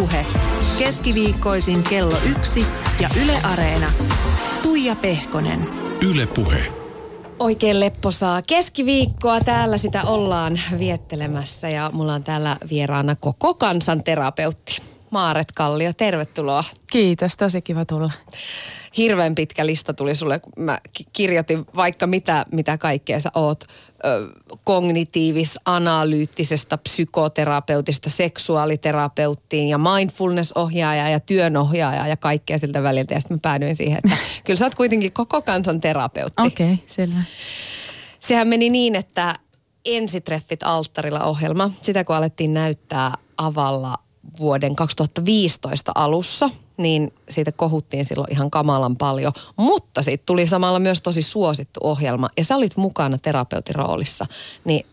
Puhe. Keskiviikkoisin kello 1 ja Yle Areena. Tuija Pehkonen. Yle Puhe. Oikein lepposaa keskiviikkoa. Täällä sitä ollaan viettelemässä ja mulla on täällä vieraana koko kansan terapeutti Maaret Kallio. Tervetuloa. Kiitos, tosi kiva tulla. Hirveän pitkä lista tuli sulle, kun mä kirjoitin vaikka mitä kaikkea sä oot. Kognitiivis-analyyttisestä psykoterapeutista seksuaaliterapeuttiin ja mindfulness-ohjaaja ja työnohjaaja ja kaikkea siltä väliltä. Ja sitten mä päädyin siihen, että kyllä sä oot kuitenkin koko kansan terapeutti. Okei, selvä. Sehän meni niin, että Ensitreffit Alttarilla -ohjelma, sitä kun alettiin näyttää Avalla vuoden 2015 alussa, niin siitä kohuttiin silloin ihan kamalan paljon. Mutta siitä tuli samalla myös tosi suosittu ohjelma ja sä olit mukana terapeutin roolissa. Niin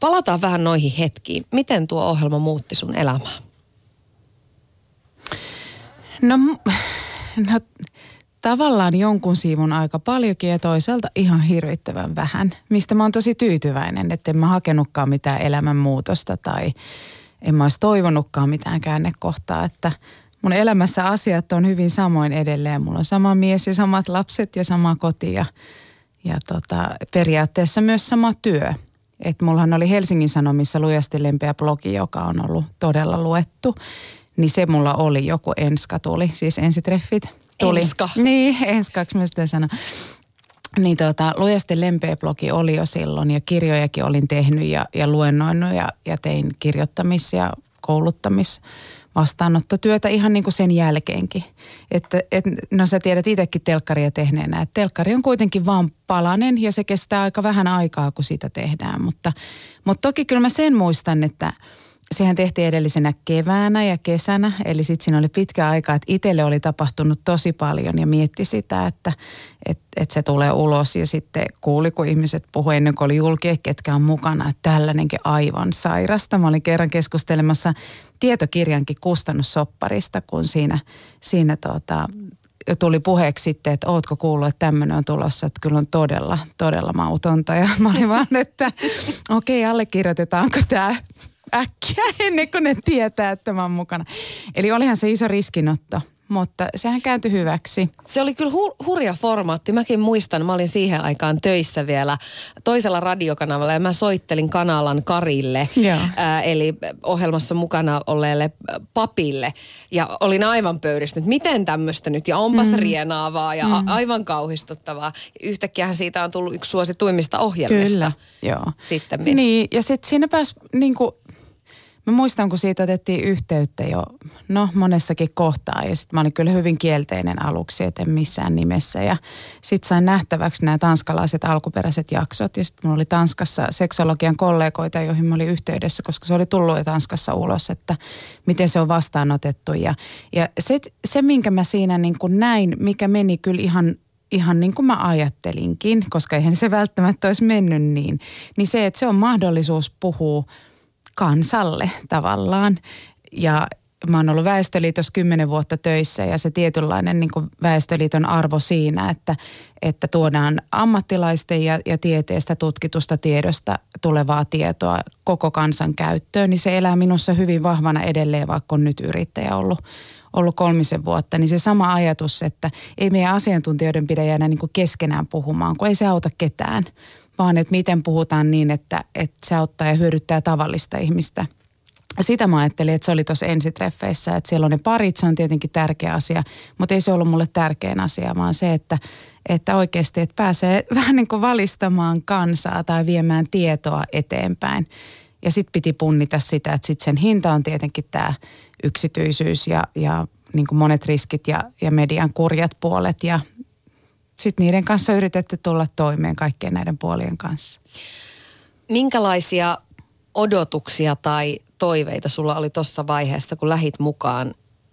palataan vähän noihin hetkiin. Miten tuo ohjelma muutti sun elämää? No tavallaan jonkun siivun aika paljonkin ja toisaalta ihan hirvittävän vähän. Mistä mä oon tosi tyytyväinen, että en mä hakenutkaan mitään elämänmuutosta tai en mä olisi toivonutkaan mitään käännekohtaa, että mun elämässä asiat on hyvin samoin edelleen. Mulla on sama mies ja samat lapset ja sama koti ja periaatteessa myös sama työ. Et mullahan oli Helsingin Sanomissa Lujasti lempeä blogi, joka on ollut todella luettu. Niin se mulla oli, joku enska tuli, siis ensitreffit tuli. Enska. Niin, enskaksi mä sitä sanon. Niin Lujasti lempeä blogi oli jo silloin ja kirjojakin olin tehnyt ja luennoinut ja tein kirjoittamis- ja kouluttamis- vastaanottotyötä ihan niin kuin sen jälkeenkin. No sä tiedät itsekin telkkaria tehneenä, että telkkari on kuitenkin vaan palanen ja se kestää aika vähän aikaa, kun sitä tehdään. Mutta toki kyllä mä sen muistan, että sehän tehtiin edellisenä keväänä ja kesänä, eli sitten siinä oli pitkä aika, että itselle oli tapahtunut tosi paljon ja mietti sitä, että se tulee ulos ja sitten kuuli, kun ihmiset puhui ennen kuin oli julkia, ketkä on mukana, että tällainenkin aivan sairasta. Mä olin kerran keskustelemassa tietokirjankin kustannussopparista, kun siinä tuli puheeksi sitten, että ootko kuullut, että tämmöinen on tulossa, että kyllä on todella, todella mautonta ja mä olin vaan, että okei, allekirjoitetaanko tämä äkkiä ennen kuin ne tietää, että mä oon mukana. Eli olihan se iso riskinotto, mutta sehän kääntyi hyväksi. Se oli kyllä hurja formaatti. Mäkin muistan, mä olin siihen aikaan töissä vielä toisella radiokanavalla ja mä soittelin Kanalan Karille, eli ohjelmassa mukana olleelle papille. Ja olin aivan pöyristynyt, miten tämmöistä nyt, ja onpas rienaavaa ja aivan kauhistuttavaa. Yhtäkkiähän siitä on tullut yksi suosituimmista ohjelmista. Kyllä, joo. Sittemmin. Niin, ja sitten siinä pääsi niinku... Mä muistan, kun siitä otettiin yhteyttä jo, monessakin kohtaa ja sitten mä olin kyllä hyvin kielteinen aluksi, eten missään nimessä. Ja sitten sain nähtäväksi nämä tanskalaiset alkuperäiset jaksot ja sitten mulla oli Tanskassa seksologian kollegoita, joihin mä olin yhteydessä, koska se oli tullut jo Tanskassa ulos, että miten se on vastaanotettu. Ja se minkä mä siinä niin kuin näin, mikä meni kyllä ihan niin kuin mä ajattelinkin, koska eihän se välttämättä olisi mennyt niin, niin se, että se on mahdollisuus puhua kansalle tavallaan. Ja mä oon ollut Väestöliitossa 10 vuotta töissä ja se tietynlainen niin kuin Väestöliiton arvo siinä, että tuodaan ammattilaisten ja tieteestä, tutkitusta tiedosta tulevaa tietoa koko kansan käyttöön, niin se elää minussa hyvin vahvana edelleen, vaikka on nyt yrittäjä ollut 3 vuotta, niin se sama ajatus, että ei meidän asiantuntijoiden pidä jäädä niin kuin keskenään puhumaan, kun ei se auta ketään. Vaan että miten puhutaan niin, että se auttaa ja hyödyttää tavallista ihmistä. Sitä mä ajattelin, että se oli tuossa ensitreffeissä, että siellä on ne parit, se on tietenkin tärkeä asia, mutta ei se ollut mulle tärkein asia, vaan se, että oikeasti että pääsee vähän niin kuin valistamaan kansaa tai viemään tietoa eteenpäin. Ja sitten piti punnita sitä, että sitten sen hinta on tietenkin tämä yksityisyys ja niin kuin monet riskit ja median kurjat puolet ja sitten niiden kanssa on yritetty tulla toimeen kaikkien näiden puolien kanssa. Minkälaisia odotuksia tai toiveita sulla oli tuossa vaiheessa, kun lähit mukaan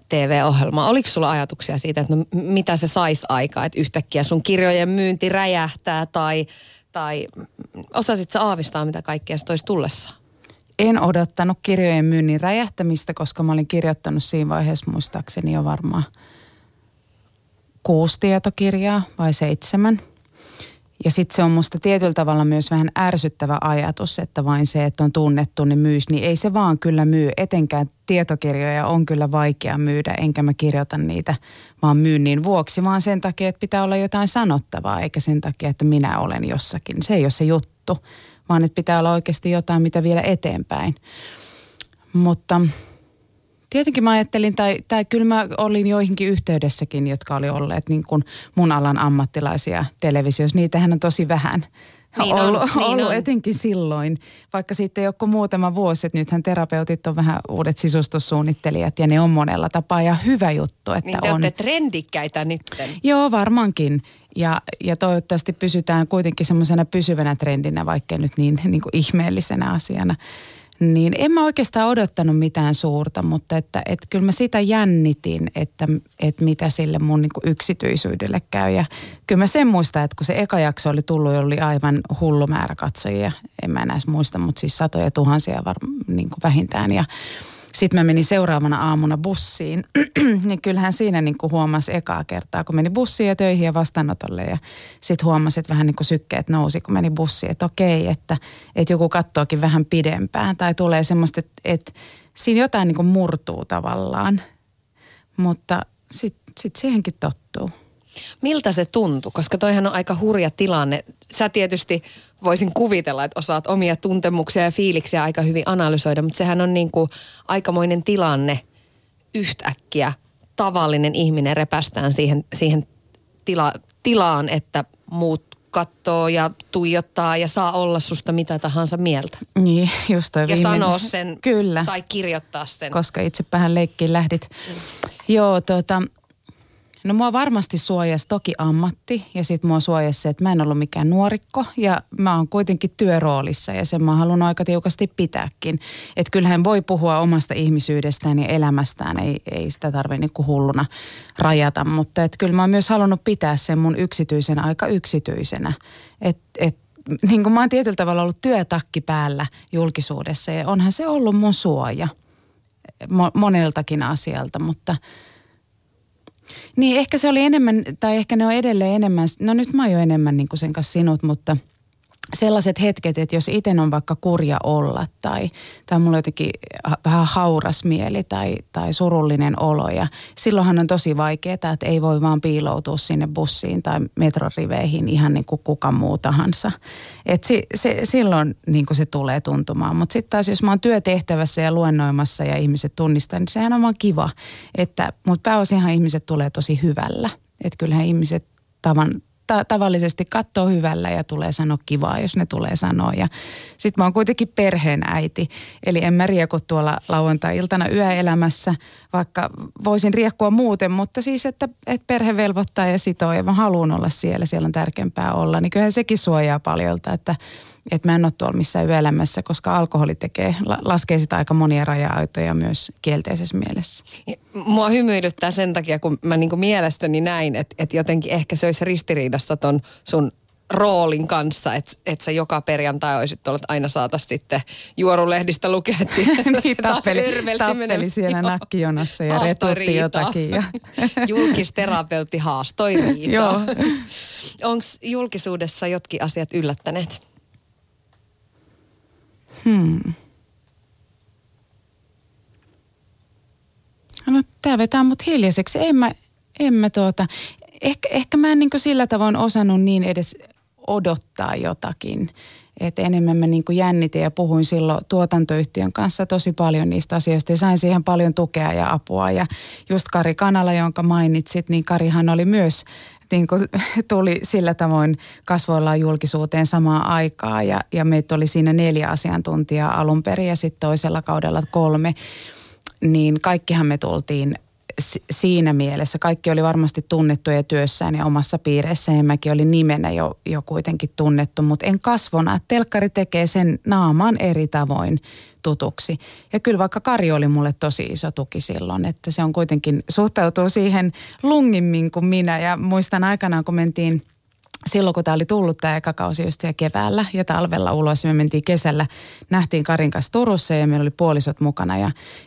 TV-ohjelmaan? Oliko sulla ajatuksia siitä, että mitä se saisi aikaa, että yhtäkkiä sun kirjojen myynti räjähtää tai osasit sä aavistaa, mitä kaikkea se toisi tullessaan? En odottanut kirjojen myynnin räjähtämistä, koska mä olin kirjoittanut siinä vaiheessa muistaakseni jo varmaan 6 tietokirjaa vai 7. Ja sitten se on musta tietyllä tavalla myös vähän ärsyttävä ajatus, että vain se, että on tunnettu, niin myys, niin ei se vaan kyllä myy. Etenkään tietokirjoja on kyllä vaikea myydä, enkä mä kirjoita niitä vaan myynnin vuoksi, vaan sen takia, että pitää olla jotain sanottavaa, eikä sen takia, että minä olen jossakin. Se ei ole se juttu, vaan että pitää olla oikeasti jotain, mitä viedä eteenpäin. Mutta tietenkin mä ajattelin, tai kyllä mä olin joihinkin yhteydessäkin, jotka oli olleet niin kuin mun alan ammattilaisia televisiossa. Niitähän on tosi vähän ollut etenkin silloin, vaikka siitä ei ole kuin muutama vuosi. Että nythän terapeutit on vähän uudet sisustussuunnittelijat ja ne on monella tapaa ja hyvä juttu, että niin te olette trendikkäitä nytten. Joo, varmaankin. Ja toivottavasti pysytään kuitenkin semmoisena pysyvänä trendinä, vaikka nyt niin kuin ihmeellisenä asiana. Niin en mä oikeastaan odottanut mitään suurta, mutta että kyllä mä sitä jännitin, että mitä sille mun niin kuin yksityisyydelle käy. Ja kyllä mä sen muistan, että kun se eka jakso oli tullut, oli aivan hullu määrä katsojia. En mä enää muista, mutta siis satoja tuhansia niin kuin vähintään. Ja sitten mä menin seuraavana aamuna bussiin, niin kyllähän siinä niin kuin huomasi ekaa kertaa, kun meni bussiin ja töihin ja vastaanotolle. Ja sitten huomasi, että vähän niin kuin sykkeet nousi, kun meni bussiin, että okei, että joku kattookin vähän pidempään. Tai tulee semmoista, että siinä jotain niin kuin murtuu tavallaan, mutta sit siihenkin tottuu. Miltä se tuntui? Koska toihan on aika hurja tilanne. Sä tietysti voisin kuvitella, että osaat omia tuntemuksia ja fiiliksiä aika hyvin analysoida, mutta sehän on niin kuin aikamoinen tilanne yhtäkkiä. Tavallinen ihminen repästään siihen tilaan, että muut katsoo ja tuijottaa ja saa olla susta mitä tahansa mieltä. Niin, just toi viimeinen. Ja sanoa sen kyllä. Tai kirjoittaa sen. Koska itsepähän leikkiin lähdit. Joo, No mua varmasti suojasi toki ammatti ja sit mua suojasi se, että mä en ollut mikään nuorikko ja mä oon kuitenkin työroolissa ja sen mä oon halunnut aika tiukasti pitääkin. Että kyllähän voi puhua omasta ihmisyydestään ja elämästään, ei sitä tarvitse niinku hulluna rajata, mutta että kyllä mä oon myös halunnut pitää sen mun yksityisen aika yksityisenä, että niin kuin mä oon tietyllä tavalla ollut työtakki päällä julkisuudessa ja onhan se ollut mun suoja moneltakin asialta, mutta niin, ehkä se oli enemmän, tai ehkä ne on edelleen enemmän, no nyt mä oon jo enemmän niin kuin sen kanssa sinut, mutta sellaiset hetket, että jos itse on vaikka kurja olla tai mulla jotenkin vähän hauras mieli tai surullinen olo ja silloinhan on tosi vaikeaa, että ei voi vaan piiloutua sinne bussiin tai metroriveihin ihan niin kuin kuka muu tahansa. Et silloin niin kuin se tulee tuntumaan, mutta sitten taas jos mä oon työtehtävässä ja luennoimassa ja ihmiset tunnistaa, niin sehän on vaan kiva, mutta pääosinhan ihmiset tulee tosi hyvällä, että kyllähän ihmiset tavallisesti katsoo hyvällä ja tulee sanoa kivaa, jos ne tulee sanoa. Ja sit mä oon kuitenkin perheenäiti, eli en mä rieku tuolla lauantai-iltana yöelämässä, vaikka voisin riekkua muuten, mutta siis, että perhe velvoittaa ja sitoo ja mä haluan olla siellä on tärkeämpää olla. Niin kyllähän sekin suojaa paljolta, että mä en ole tuolla missään yöelämässä, koska alkoholi laskee sitä aika monia raja-aitoja myös kielteisessä mielessä. Mua hymyilyttää sen takia, kun mä niin kuin mielestäni näin, että jotenkin ehkä se olisi ristiriidassa ton sun roolin kanssa, että sä joka perjantai olisit tuolla, että aina saataisiin sitten juorulehdistä lukea, että niin, tappeli siellä nakkijonassa ja retutti jotakin. Ja julkisterapeutti haastoi riitaa. Onko julkisuudessa jotkin asiat yllättäneet? No tää vetää mut hiljaiseksi. Ehkä mä en niinku sillä tavoin osannut niin edes odottaa jotakin. Et enemmän mä niinku jännitin ja puhuin silloin tuotantoyhtiön kanssa tosi paljon niistä asioista ja sain siihen paljon tukea ja apua. Ja just Kari Kanala, jonka mainitsit, niin Karihan oli myös niin kuin tuli sillä tavoin kasvoillaan julkisuuteen samaan aikaan ja meitä oli siinä 4 asiantuntijaa alun perin ja sitten toisella kaudella 3, niin kaikkihan me tultiin siinä mielessä. Kaikki oli varmasti tunnettuja työssään ja omassa piirissä ja mäkin olin nimenä jo kuitenkin tunnettu, mutta en kasvona. Telkkari tekee sen naaman eri tavoin tutuksi. Ja kyllä vaikka Kari oli mulle tosi iso tuki silloin, että se on kuitenkin suhtautuu siihen lungimmin kuin minä ja muistan aikanaan, kun mentiin silloin kun tämä oli tullut tämä eka kausi just siellä keväällä ja talvella ulos, me mentiin kesällä, nähtiin Karin kanssa Turussa ja meillä oli puolisot mukana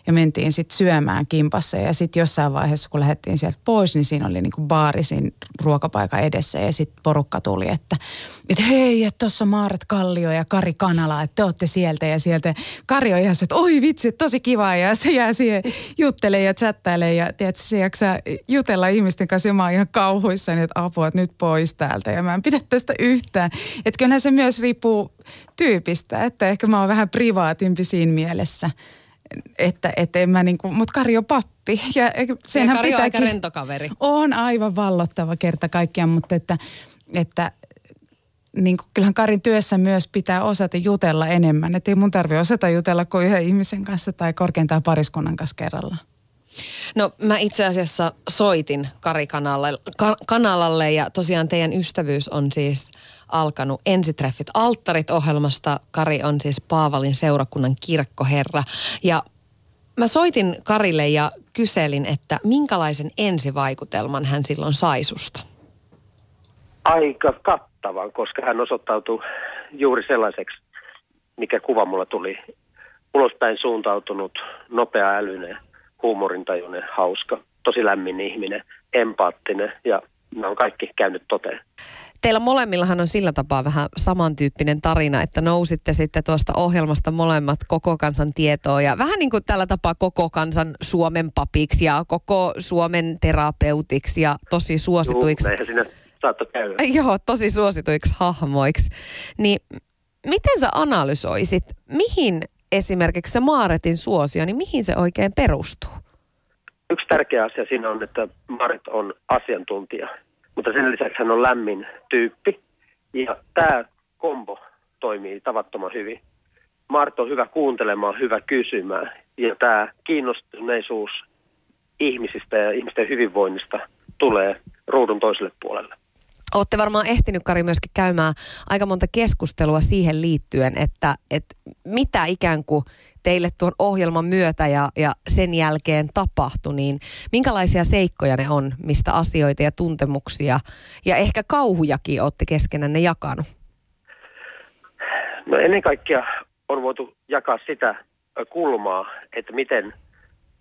ja mentiin sitten syömään kimpassa. Ja sitten jossain vaiheessa, kun lähdettiin sieltä pois, niin siinä oli niinku baari siinä ruokapaikan edessä ja sitten porukka tuli, että hei, että tuossa on Maaret Kallio ja Kari Kanala, että te olette sieltä ja sieltä. Kari on ihan se, että oi vitsi, tosi kiva ja se jää siihen juttelemaan ja chattailemaan ja tiedätkö, se jaksaa jutella ihmisten kanssa ja mä oon ihan kauhuissani, että apua, että nyt pois täältä. Mä en pidä tästä yhtään. Että kyllähän se myös riippuu tyypistä, että ehkä mä oon vähän privaatimpi siinä mielessä. Että en mä niinku, mut Kari on pappi. Ja Kari on aika rento kaveri. On aivan vallottava kerta kaikkiaan, mutta että niin kuin kyllähän Karin työssä myös pitää osata jutella enemmän. Että ei mun tarvitse osata jutella kuin yhden ihmisen kanssa tai korkeintaan pariskunnan kanssa kerrallaan. No mä itse asiassa soitin Kari Kanalalle ja tosiaan teidän ystävyys on siis alkanut Ensitreffit Alttarit-ohjelmasta. Kari on siis Paavalin seurakunnan kirkkoherra ja mä soitin Karille ja kyselin, että minkälaisen ensivaikutelman hän silloin sai susta? Aika kattavan, koska hän osoittautui juuri sellaiseksi, mikä kuva mulla tuli. Ulospäin suuntautunut, nopea älyinen, huumorintajuinen, hauska, tosi lämmin ihminen, empaattinen ja nämä on kaikki käynyt toteen. Teillä molemmillahan on sillä tapaa vähän samantyyppinen tarina, että nousitte sitten tuosta ohjelmasta molemmat koko kansan tietoon ja vähän niin kuin tällä tapaa koko kansan Suomen papiksi ja koko Suomen terapeutiksi ja tosi suosituiksi. Joo, näinhän sinä saattoi käydä. Joo, tosi suosituiksi hahmoiksi. Niin miten sä analysoisit, mihin esimerkiksi se Maaretin suosio, niin mihin se oikein perustuu? Yksi tärkeä asia siinä on, että Maaret on asiantuntija, mutta sen lisäksi hän on lämmin tyyppi. Ja tämä kombo toimii tavattoman hyvin. Maaret on hyvä kuuntelemaan, hyvä kysymään. Ja tämä kiinnostuneisuus ihmisistä ja ihmisten hyvinvoinnista tulee ruudun toiselle puolelle. Olette varmaan ehtinyt, Kari, myöskin käymään aika monta keskustelua siihen liittyen, että mitä ikään kuin teille tuon ohjelman myötä ja sen jälkeen tapahtui, niin minkälaisia seikkoja ne on, mistä asioita ja tuntemuksia ja ehkä kauhujakin olette keskenään ne jakanut? No ennen kaikkea on voitu jakaa sitä kulmaa, että miten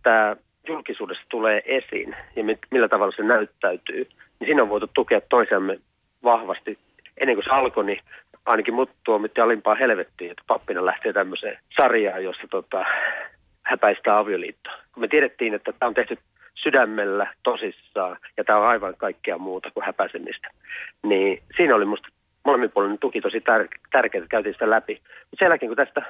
tämä julkisuudessa tulee esiin ja millä tavalla se näyttäytyy. Niin siinä on voitu tukea toisiamme vahvasti. Ennen kuin se alkoi, niin ainakin mut tuomitti alimpaan helvettiin, että pappina lähtee tämmöiseen sarjaan, jossa häpäistää avioliittoa. Kun me tiedettiin, että tämä on tehty sydämellä tosissaan ja tämä on aivan kaikkea muuta kuin häpäisemistä, niin siinä oli musta molemminpuolinen tuki tosi tärkeää, että käytiin sitä läpi. Mutta sen jälkeen, kun tästä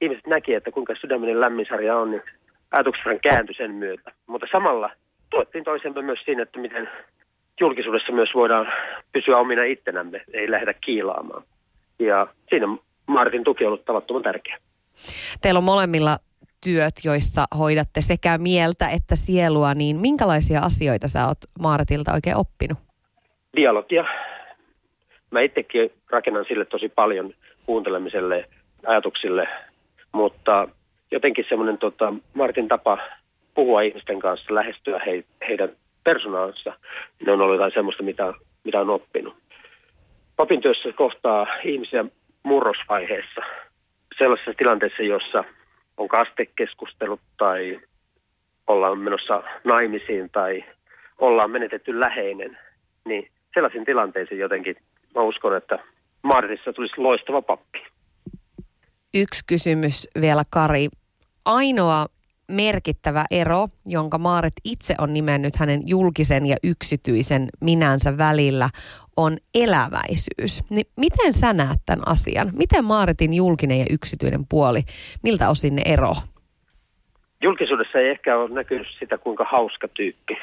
ihmiset näki, että kuinka sydäminen lämmin sarja on, niin ajatuksessaan kääntyi sen myötä. Mutta samalla tuettiin toisemme myös siinä, että miten julkisuudessa myös voidaan pysyä omina ittenämme, ei lähdetä kiilaamaan. Ja siinä Maaretin tuki on ollut tavattoman tärkeä. Teillä on molemmilla työt, joissa hoidatte sekä mieltä että sielua, niin minkälaisia asioita sä oot Maaretilta oikein oppinut? Dialogia. Mä itsekin rakennan sille tosi paljon kuuntelemiselle, ajatuksille, mutta jotenkin semmoinen Maaretin tapa puhua ihmisten kanssa, lähestyä heidän persoonaansa, ne on ollut jotain semmoista, mitä on oppinut. Papin työssä kohtaa ihmisiä murrosvaiheessa, sellaisessa tilanteessa, jossa on kastekeskustelut tai ollaan menossa naimisiin tai ollaan menetetty läheinen, niin sellaisiin tilanteisiin jotenkin mä uskon, että Maaretissa tulisi loistava pappi. Yksi kysymys vielä, Kari. Ainoa merkittävä ero, jonka Maaret itse on nimennyt hänen julkisen ja yksityisen minänsä välillä, on eläväisyys. Niin miten sä näet tämän asian? Miten Maaretin julkinen ja yksityinen puoli, miltä osin ne ero? Julkisuudessa ei ehkä ole näkynyt sitä, kuinka hauska tyyppi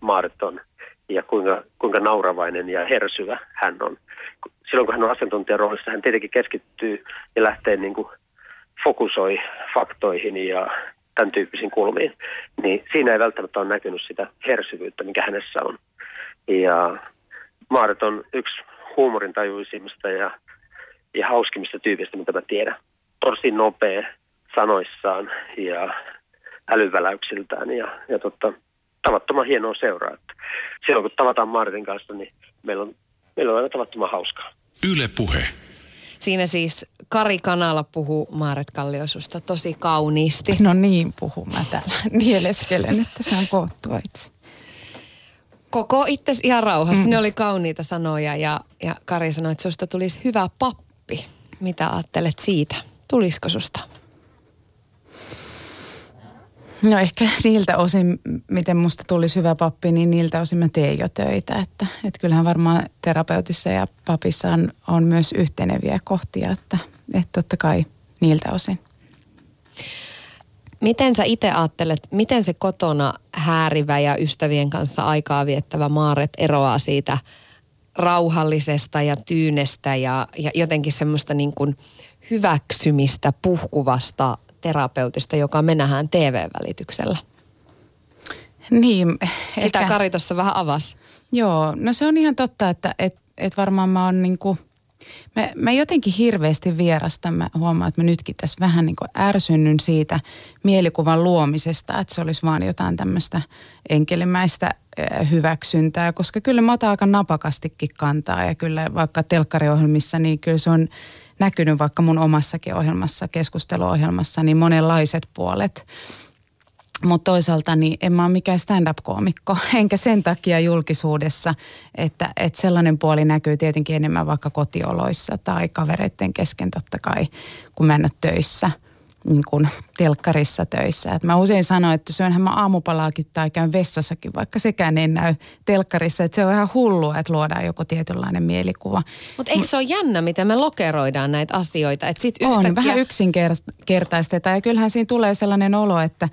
Maaret on ja kuinka nauravainen ja hersyvä hän on. Silloin kun hän on asiantuntijan roolissa, hän tietenkin keskittyy ja lähtee niin kuin fokusoi faktoihin ja tämän tyyppisiin kulmiin, niin siinä ei välttämättä ole näkynyt sitä hersyvyyttä, mikä hänessä on. Ja Maaret on yksi huumorintajuisimmista ja hauskimmista tyypistä, mitä mä tiedän. Tosi nopea sanoissaan ja älyväläyksiltään ja tavattoman hienoa seuraa. Silloin kun tavataan Maaretin kanssa, niin meillä on meillä on aina tavattoman hauskaa. Yle Puhe. Siinä siis Kari Kanala puhuu Maaret Kalliosusta tosi kauniisti. No niin, puhun mä täällä. Nieleskelen, että saan koottua itse. Koko itsesi ihan rauhassa. Ne oli kauniita sanoja ja Kari sanoi, että susta tulisi hyvä pappi. Mitä ajattelet siitä? Tulisiko susta? No ehkä niiltä osin, miten musta tulisi hyvä pappi, niin niiltä osin mä teen jo töitä. Että kyllähän varmaan terapeutissa ja papissa on myös yhteneviä kohtia, että totta kai niiltä osin. Miten sä itse ajattelet, miten se kotona häärivä ja ystävien kanssa aikaa viettävä Maaret eroaa siitä rauhallisesta ja tyynestä ja jotenkin semmoista niin kuin hyväksymistä puhkuvasta terapeutista, joka me nähdään TV-välityksellä? Niin. Sitä ehkä Kari tuossa vähän avasi. Joo, no se on ihan totta, että et varmaan mä oon niin kuin mä jotenkin hirveästi vierastan, mä huomaan, että mä nytkin tässä vähän niin kuin ärsynnyn siitä mielikuvan luomisesta, että se olisi vaan jotain tämmöistä enkelimäistä hyväksyntää, koska kyllä mä otan aika napakastikin kantaa ja kyllä vaikka telkkariohjelmissa, niin kyllä se on näkynyt vaikka mun omassakin ohjelmassa, keskusteluohjelmassa, niin monenlaiset puolet. Mutta toisaalta niin en mä ole mikään stand-up-koomikko, enkä sen takia julkisuudessa, että sellainen puoli näkyy tietenkin enemmän vaikka kotioloissa tai kavereiden kesken totta kai, kun mä en ole töissä, niin kuin telkkarissa töissä. Et mä usein sanon, että syönhän mä aamupalaakin tai käyn vessassakin, vaikka sekään ei näy telkkarissa. Että se on ihan hullua, että luodaan joku tietynlainen mielikuva. Mutta eikö se ole jännä, mitä me lokeroidaan näitä asioita? Et sit yhtäkkiä on, vähän yksinkertaistetaan ja kyllähän siinä tulee sellainen olo, että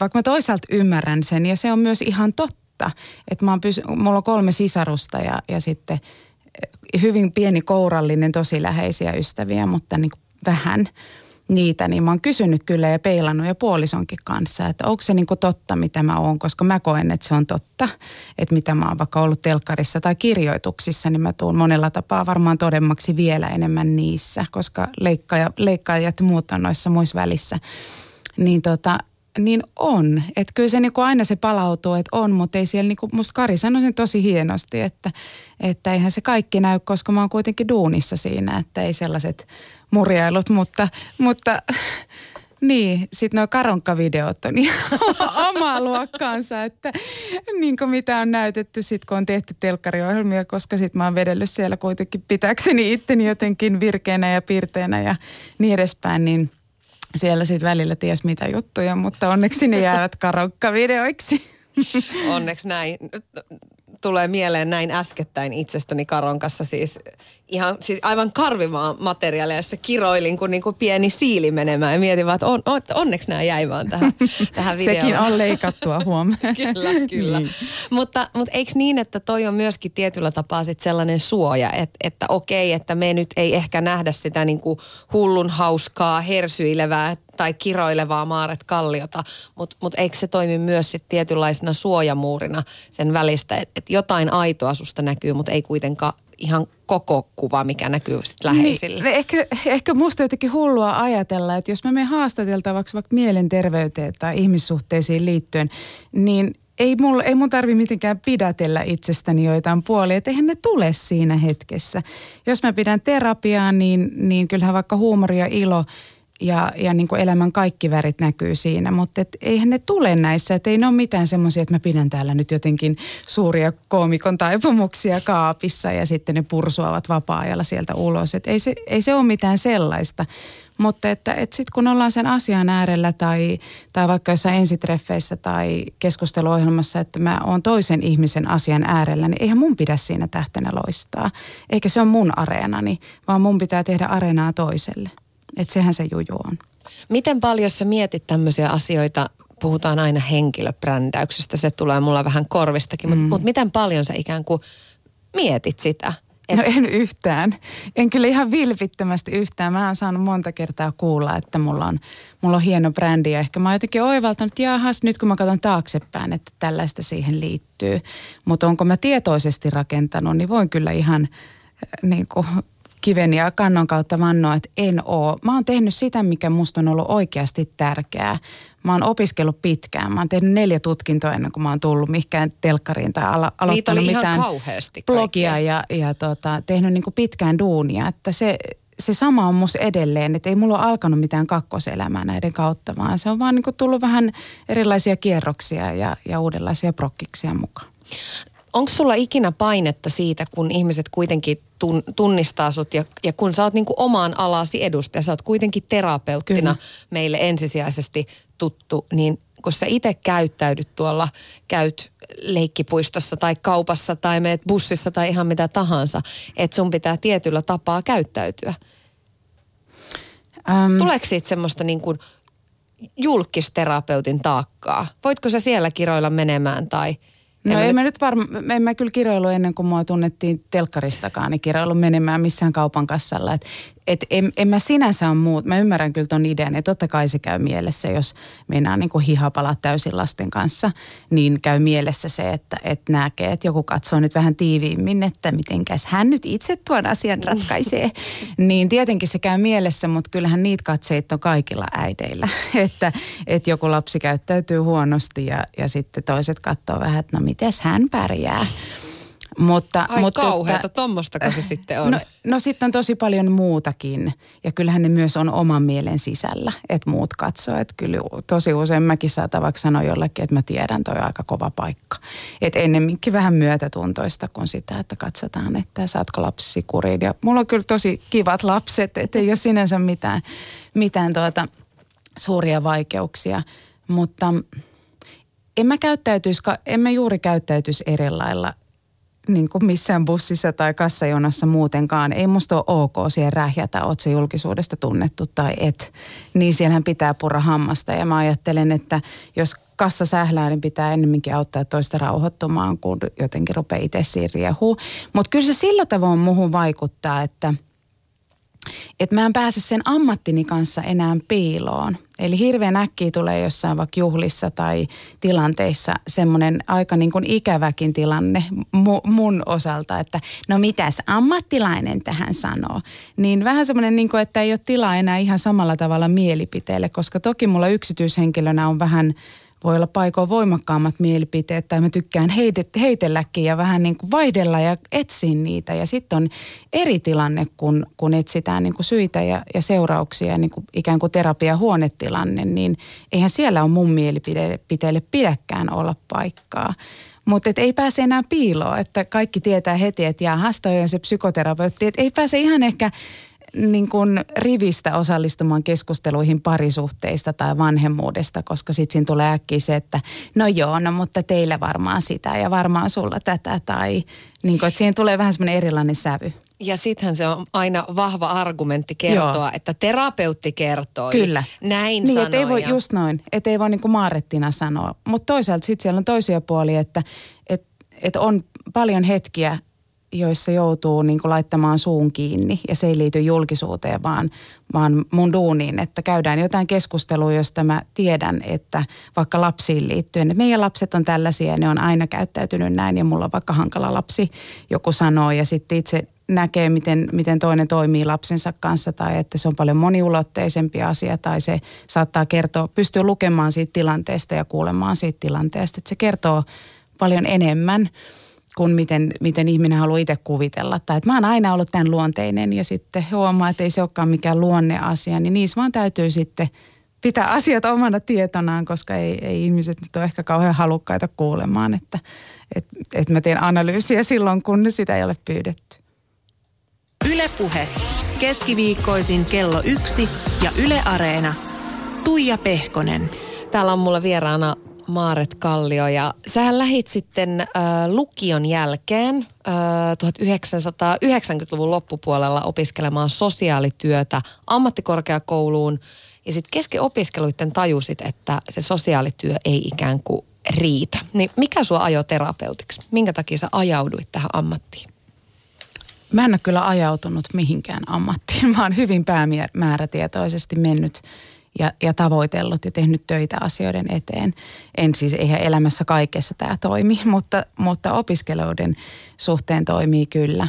vaikka mä toisaalta ymmärrän sen, ja se on myös ihan totta, että mulla on 3 sisarusta ja sitten hyvin pieni kourallinen, tosi läheisiä ystäviä, mutta niin kuin vähän niitä, niin mä oon kysynyt kyllä ja peilannut ja puolisonkin kanssa, että onko se niin kuin totta, mitä mä oon, koska mä koen, että se on totta, että mitä mä oon vaikka ollut telkkarissa tai kirjoituksissa, niin mä tuun monella tapaa varmaan todemmaksi vielä enemmän niissä, koska leikkaajat muut on noissa muissa välissä, niin niin on. Että kyllä se niinku aina se palautuu, että on, mutta ei siellä niinku, musta Kari sanoi sen tosi hienosti, että eihän se kaikki näy, koska mä oon kuitenkin duunissa siinä, että ei sellaiset murjailut, mutta niin, sit noi karonkkavideot on ihan omaa luokkaansa, että niinku mitä on näytetty sit, kun on tehty telkkariohjelmia, koska sit mä oon vedellyt siellä kuitenkin pitääkseni itteni jotenkin virkeänä ja piirteänä ja niin edespäin, niin siellä sitten välillä ties mitä juttuja, mutta onneksi ne jäävät karonkkavideoiksi. Onneksi näin. Tulee mieleen näin äskettäin itsestäni karonkassa siis aivan karvivaa materiaalia, jossa kiroilin kuin niinku pieni siili menemään ja mietin vaan, että onneksi nämä jäi vaan tähän videoon. Sekin on leikattua huomenna. Kyllä. Niin. Mutta eikö niin, että toi on myöskin tietyllä tapaa sit sellainen suoja, että okei, että me nyt ei ehkä nähdä sitä niinku hullun hauskaa, hersyilevää tai kiroilevaa Maaret Kalliota, mut eikö se toimi myös sit tietynlaisena suojamuurina sen välistä, että jotain aitoa susta näkyy, mutta ei kuitenkaan ihan koko kuva, mikä näkyy sitten läheisille. Niin, ehkä musta jotenkin hullua ajatella, että jos mä menen haastateltavaksi vaikka mielenterveyteen tai ihmissuhteisiin liittyen, niin ei mun tarvi mitenkään pidätellä itsestäni joitain puolia, että eihän ne tule siinä hetkessä. Jos mä pidän terapiaa, niin kyllähän vaikka huumori ja ilo ja niin kuin elämän kaikki värit näkyy siinä, mutta eihän ne tule näissä, että ei ne ole mitään semmoisia, että mä pidän täällä nyt jotenkin suuria koomikon taipumuksia kaapissa ja sitten ne pursuavat vapaa-ajalla sieltä ulos. Että ei se ole mitään sellaista, mutta että sitten kun ollaan sen asian äärellä tai vaikka jossain ensitreffeissä tai keskusteluohjelmassa, että mä oon toisen ihmisen asian äärellä, niin eihän mun pidä siinä tähtenä loistaa. Eikä se ole mun areenani, vaan mun pitää tehdä areenaa toiselle. Että sehän se juju on. Miten paljon sä mietit tämmöisiä asioita, puhutaan aina henkilöbrändäyksestä, se tulee mulla vähän korvistakin, mutta miten paljon sä ikään kuin mietit sitä? No en yhtään. En kyllä ihan vilpittömästi yhtään. Mä oon saanut monta kertaa kuulla, että mulla on hieno brändi ja ehkä mä oon jotenkin oivaltanut, että jahas, nyt kun mä katson taaksepäin, että tällaista siihen liittyy. Mutta onko mä tietoisesti rakentanut, niin voin kyllä ihan niin kuin kiven ja kannon kautta vannoa, että en oo. Mä oon tehnyt sitä, mikä musta on ollut oikeasti tärkeää. Mä oon opiskellut pitkään. Mä oon tehnyt 4 tutkintoa ennen kuin mä oon tullut mihinkään telkkariin tai aloittanut mitään blogia ja tehnyt niin kuin pitkään duunia. Että se sama on musta edelleen, että ei mulla ole alkanut mitään kakkoselämää näiden kautta, vaan se on vaan niin kuin tullut vähän erilaisia kierroksia ja uudenlaisia prokkiksia mukaan. Onko sulla ikinä painetta siitä, kun ihmiset kuitenkin tunnistaa sut ja kun sä oot niinku omaan alasi edustaja, sä oot kuitenkin terapeuttina meille ensisijaisesti tuttu, niin kun sä itse käyttäydyt tuolla, käyt leikkipuistossa tai kaupassa tai meet bussissa tai ihan mitä tahansa, että sun pitää tietyllä tapaa käyttäytyä. Tuleeko siitä semmoista niinku julkisterapeutin taakkaa? Voitko sä siellä kiroilla menemään tai... No ei mä nyt en mä kyllä kiroilu ennen kuin mua tunnettiin telkkaristakaan, niin kiroilu menemään missään kaupan kassalla. En mä sinänsä ole muut. Mä ymmärrän kyllä ton idean, että totta kai se käy mielessä, jos mennään niin kuin hihapalat täysin lasten kanssa, niin käy mielessä se, että näkee, että joku katsoo nyt vähän tiiviimmin, että mitenkäs hän nyt itse tuon asian ratkaisee. Niin tietenkin se käy mielessä, mutta kyllähän niitä katseita on kaikilla äideillä, että joku lapsi käyttäytyy huonosti ja sitten toiset katsoo vähän, että no mites hän pärjää. Mutta kauheata, tommostako se sitten on? No sitten on tosi paljon muutakin ja kyllähän ne myös on oman mielen sisällä, että muut katsoo. Että kyllä tosi usein mäkin saatan vaikka sanoa jollekin, että mä tiedän, toi on aika kova paikka. Että ennemminkin vähän myötätuntoista kuin sitä, että katsotaan, että saatko lapsesi kuriin. Ja mulla on kyllä tosi kivat lapset, että ei ole sinänsä mitään suuria vaikeuksia, mutta en mä juuri käyttäytyisi eri lailla niin kuin missään bussissa tai kassajonossa muutenkaan. Ei musta ole ok siihen rähjätä, oot se julkisuudesta tunnettu tai et. Niin siellähän pitää purra hammasta ja mä ajattelen, että jos kassa sählää, niin pitää ennemminkin auttaa toista rauhoittumaan, kun jotenkin rupeaa itse siihen riehuu. Mutta kyllä se sillä tavoin muuhun vaikuttaa, että mä en pääse sen ammattini kanssa enää piiloon. Eli hirveän äkkiä tulee jossain vaikka juhlissa tai tilanteissa semmoinen aika niin kuin ikäväkin tilanne mun osalta, että no mitäs ammattilainen tähän sanoo. Niin vähän semmoinen, niin kuin, että ei ole tilaa enää ihan samalla tavalla mielipiteelle, koska toki mulla yksityishenkilönä on vähän... Voi olla paikoin voimakkaammat mielipiteet tai mä tykkään heitelläkin ja vähän niin kuin vaihdella ja etsiä niitä. Ja sitten on eri tilanne, kun etsitään niin kuin syitä ja seurauksia, niin kuin ikään kuin terapiahuonetilanne, niin eihän siellä ole mun mielipiteelle pidäkään olla paikkaa. Mutta ei pääse enää piiloon, että kaikki tietää heti, että jaahas, toi on se psykoterapeutti, että ei pääse ihan ehkä... niin kuin rivistä osallistumaan keskusteluihin parisuhteista tai vanhemmuudesta, koska sitten siinä tulee äkkiä se, että no joo, no mutta teillä varmaan sitä ja varmaan sulla tätä tai niin kuin, että siihen tulee vähän semmoinen erilainen sävy. Ja sittenhän se on aina vahva argumentti kertoa, että terapeutti kertoi. Kyllä. Näin niin, sanoi. Ei voi, just noin, että ei voi niin kuin Maarettina sanoa, mutta toisaalta sitten siellä on toisia puolia, että on paljon hetkiä, joissa joutuu niin kuin laittamaan suun kiinni ja se ei liity julkisuuteen, vaan mun duuniin, että käydään jotain keskustelua, josta mä tiedän, että vaikka lapsiin liittyen, että meidän lapset on tällaisia ja ne on aina käyttäytynyt näin ja mulla on vaikka hankala lapsi, joku sanoo ja sitten itse näkee, miten toinen toimii lapsensa kanssa tai että se on paljon moniulotteisempi asia tai se saattaa kertoa, pystyy lukemaan siitä tilanteesta ja kuulemaan siitä tilanteesta, että se kertoo paljon enemmän kun miten ihminen haluaa itse kuvitella. Tai että mä oon aina ollut tämän luonteinen ja sitten huomaa, että ei se olekaan mikään luonneasia, niin niissä vaan täytyy sitten pitää asiat omana tietonaan, koska ei ihmiset nyt ole ehkä kauhean halukkaita kuulemaan, että mä teen analyysiä silloin, kun sitä ei ole pyydetty. Yle Puhe. Keskiviikkoisin kello 1 ja Yle Areena. Tuija Pehkonen. Täällä on mulla vieraana Maaret Kallio, ja sähän lähit sitten lukion jälkeen 1990-luvun loppupuolella opiskelemaan sosiaalityötä ammattikorkeakouluun ja sitten kesken opiskeluiden tajusit, että se sosiaalityö ei ikään kuin riitä. Niin mikä sua ajoi terapeutiksi? Minkä takia sä ajauduit tähän ammattiin? Mä en ole kyllä ajautunut mihinkään ammattiin. Mä oon hyvin päämäärätietoisesti mennyt ja tavoitellut ja tehnyt töitä asioiden eteen. En siis, eihän elämässä kaikessa tämä toimi, mutta opiskeluiden suhteen toimii kyllä.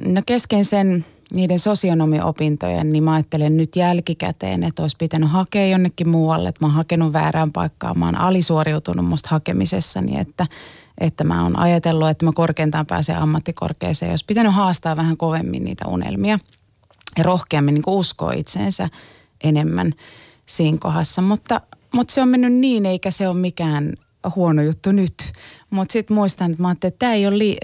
No kesken sen niiden sosionomiopintojen, niin mä ajattelen nyt jälkikäteen, että olisi pitänyt hakea jonnekin muualle. Että mä oon hakenut väärään paikkaan, mä oon alisuoriutunut musta hakemisessani, että mä oon ajatellut, että mä korkeintaan pääsen ammattikorkeeseen. Olisi pitänyt haastaa vähän kovemmin niitä unelmia ja rohkeammin niin kuin uskoa itseensä enemmän siinä kohdassa. Mutta se on mennyt niin, eikä se ole mikään huono juttu nyt. Mutta sitten muistan, että mä ajattelin, että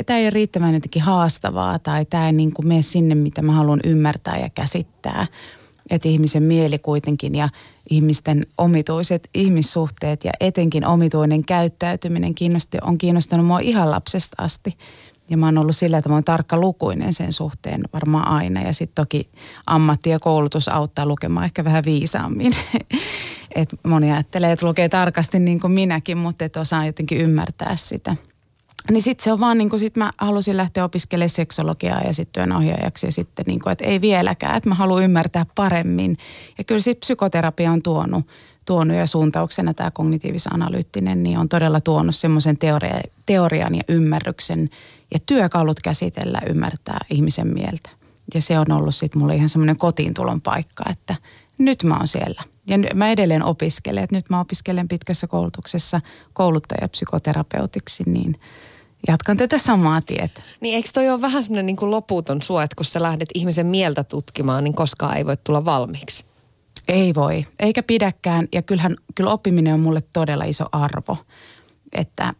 tämä ei ole riittävän jotenkin haastavaa tai tämä ei niin kuin mene sinne, mitä mä haluan ymmärtää ja käsittää. Että ihmisen mieli kuitenkin ja ihmisten omituiset ihmissuhteet ja etenkin omituinen käyttäytyminen on kiinnostanut mua ihan lapsesta asti. Ja mä oon ollut sillä tavalla tarkkalukuinen sen suhteen varmaan aina. Ja sitten toki ammatti ja koulutus auttaa lukemaan ehkä vähän viisaammin. Et moni ajattelee, että lukee tarkasti niin kuin minäkin, mutta et osaa jotenkin ymmärtää sitä. Niin sitten se on vaan niin kuin sit mä halusin lähteä opiskelemaan seksologiaa ja sitten työnohjaajaksi ja sitten niin kuin, että ei vieläkään, että mä haluan ymmärtää paremmin. Ja kyllä sitten psykoterapia on tuonut ja suuntauksena tämä kognitiivis-analyyttinen, niin on todella tuonut semmoisen teorian ja ymmärryksen ja työkalut käsitellä ymmärtää ihmisen mieltä. Ja se on ollut sitten mulle ihan semmoinen kotiintulon paikka, että nyt mä oon siellä. Ja mä edelleen opiskelen, että nyt mä opiskelen pitkässä koulutuksessa kouluttajapsykoterapeutiksi, niin jatkan tätä samaa tietä. Niin eikö toi ole vähän semmoinen niin kuin loputon suo, että kun sä lähdet ihmisen mieltä tutkimaan, niin koskaan ei voi tulla valmiiksi? Ei voi, eikä pidäkään. Ja kyllä oppiminen on mulle todella iso arvo, että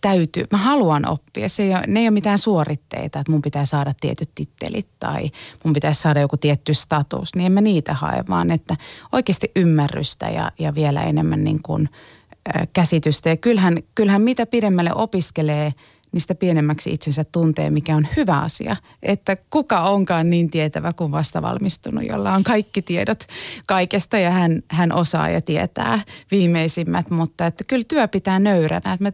täytyy. Mä haluan oppia. Ne ei ole mitään suoritteita, että mun pitää saada tietyt tittelit tai mun pitäisi saada joku tietty status. Niin en mä niitä hae, vaan että oikeasti ymmärrystä ja vielä enemmän niin kuin käsitystä. Ja kyllähän mitä pidemmälle opiskelee, niin sitä pienemmäksi itsensä tuntee, mikä on hyvä asia. Että kuka onkaan niin tietävä kuin vastavalmistunut, jolla on kaikki tiedot kaikesta ja hän osaa ja tietää viimeisimmät. Mutta että kyllä työ pitää nöyränä. Että mä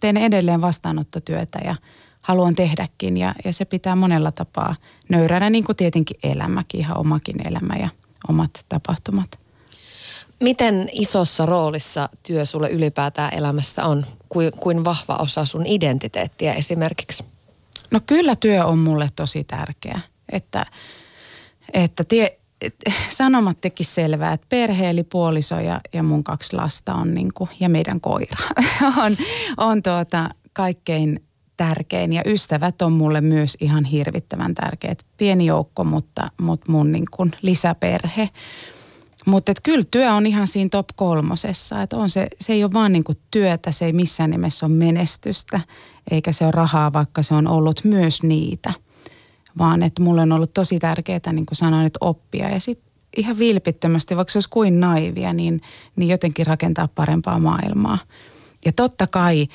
teen edelleen vastaanottotyötä ja haluan tehdäkin ja se pitää monella tapaa nöyränä, niin kuin tietenkin elämäkin, ihan omakin elämä ja omat tapahtumat. Miten isossa roolissa työ sulle ylipäätään elämässä on? Kuin vahva osa sun identiteettiä esimerkiksi? No kyllä työ on mulle tosi tärkeä. Sanomat teki selvää, että perhe eli puoliso ja mun kaksi lasta on niinku, ja meidän koira on kaikkein tärkein. Ja ystävät on mulle myös ihan hirvittävän tärkeät. Pieni joukko, mutta mun niinku lisäperhe. Mutta kyllä työ on ihan siinä top 3, että se ei ole vaan niinku työtä, se ei missään nimessä ole menestystä, eikä se ole rahaa, vaikka se on ollut myös niitä. Vaan että mulle on ollut tosi tärkeää, niin kuin sanoin, että oppia ja sitten ihan vilpittömästi, vaikka se olisi kuin naivia, niin jotenkin rakentaa parempaa maailmaa. Ja totta kai,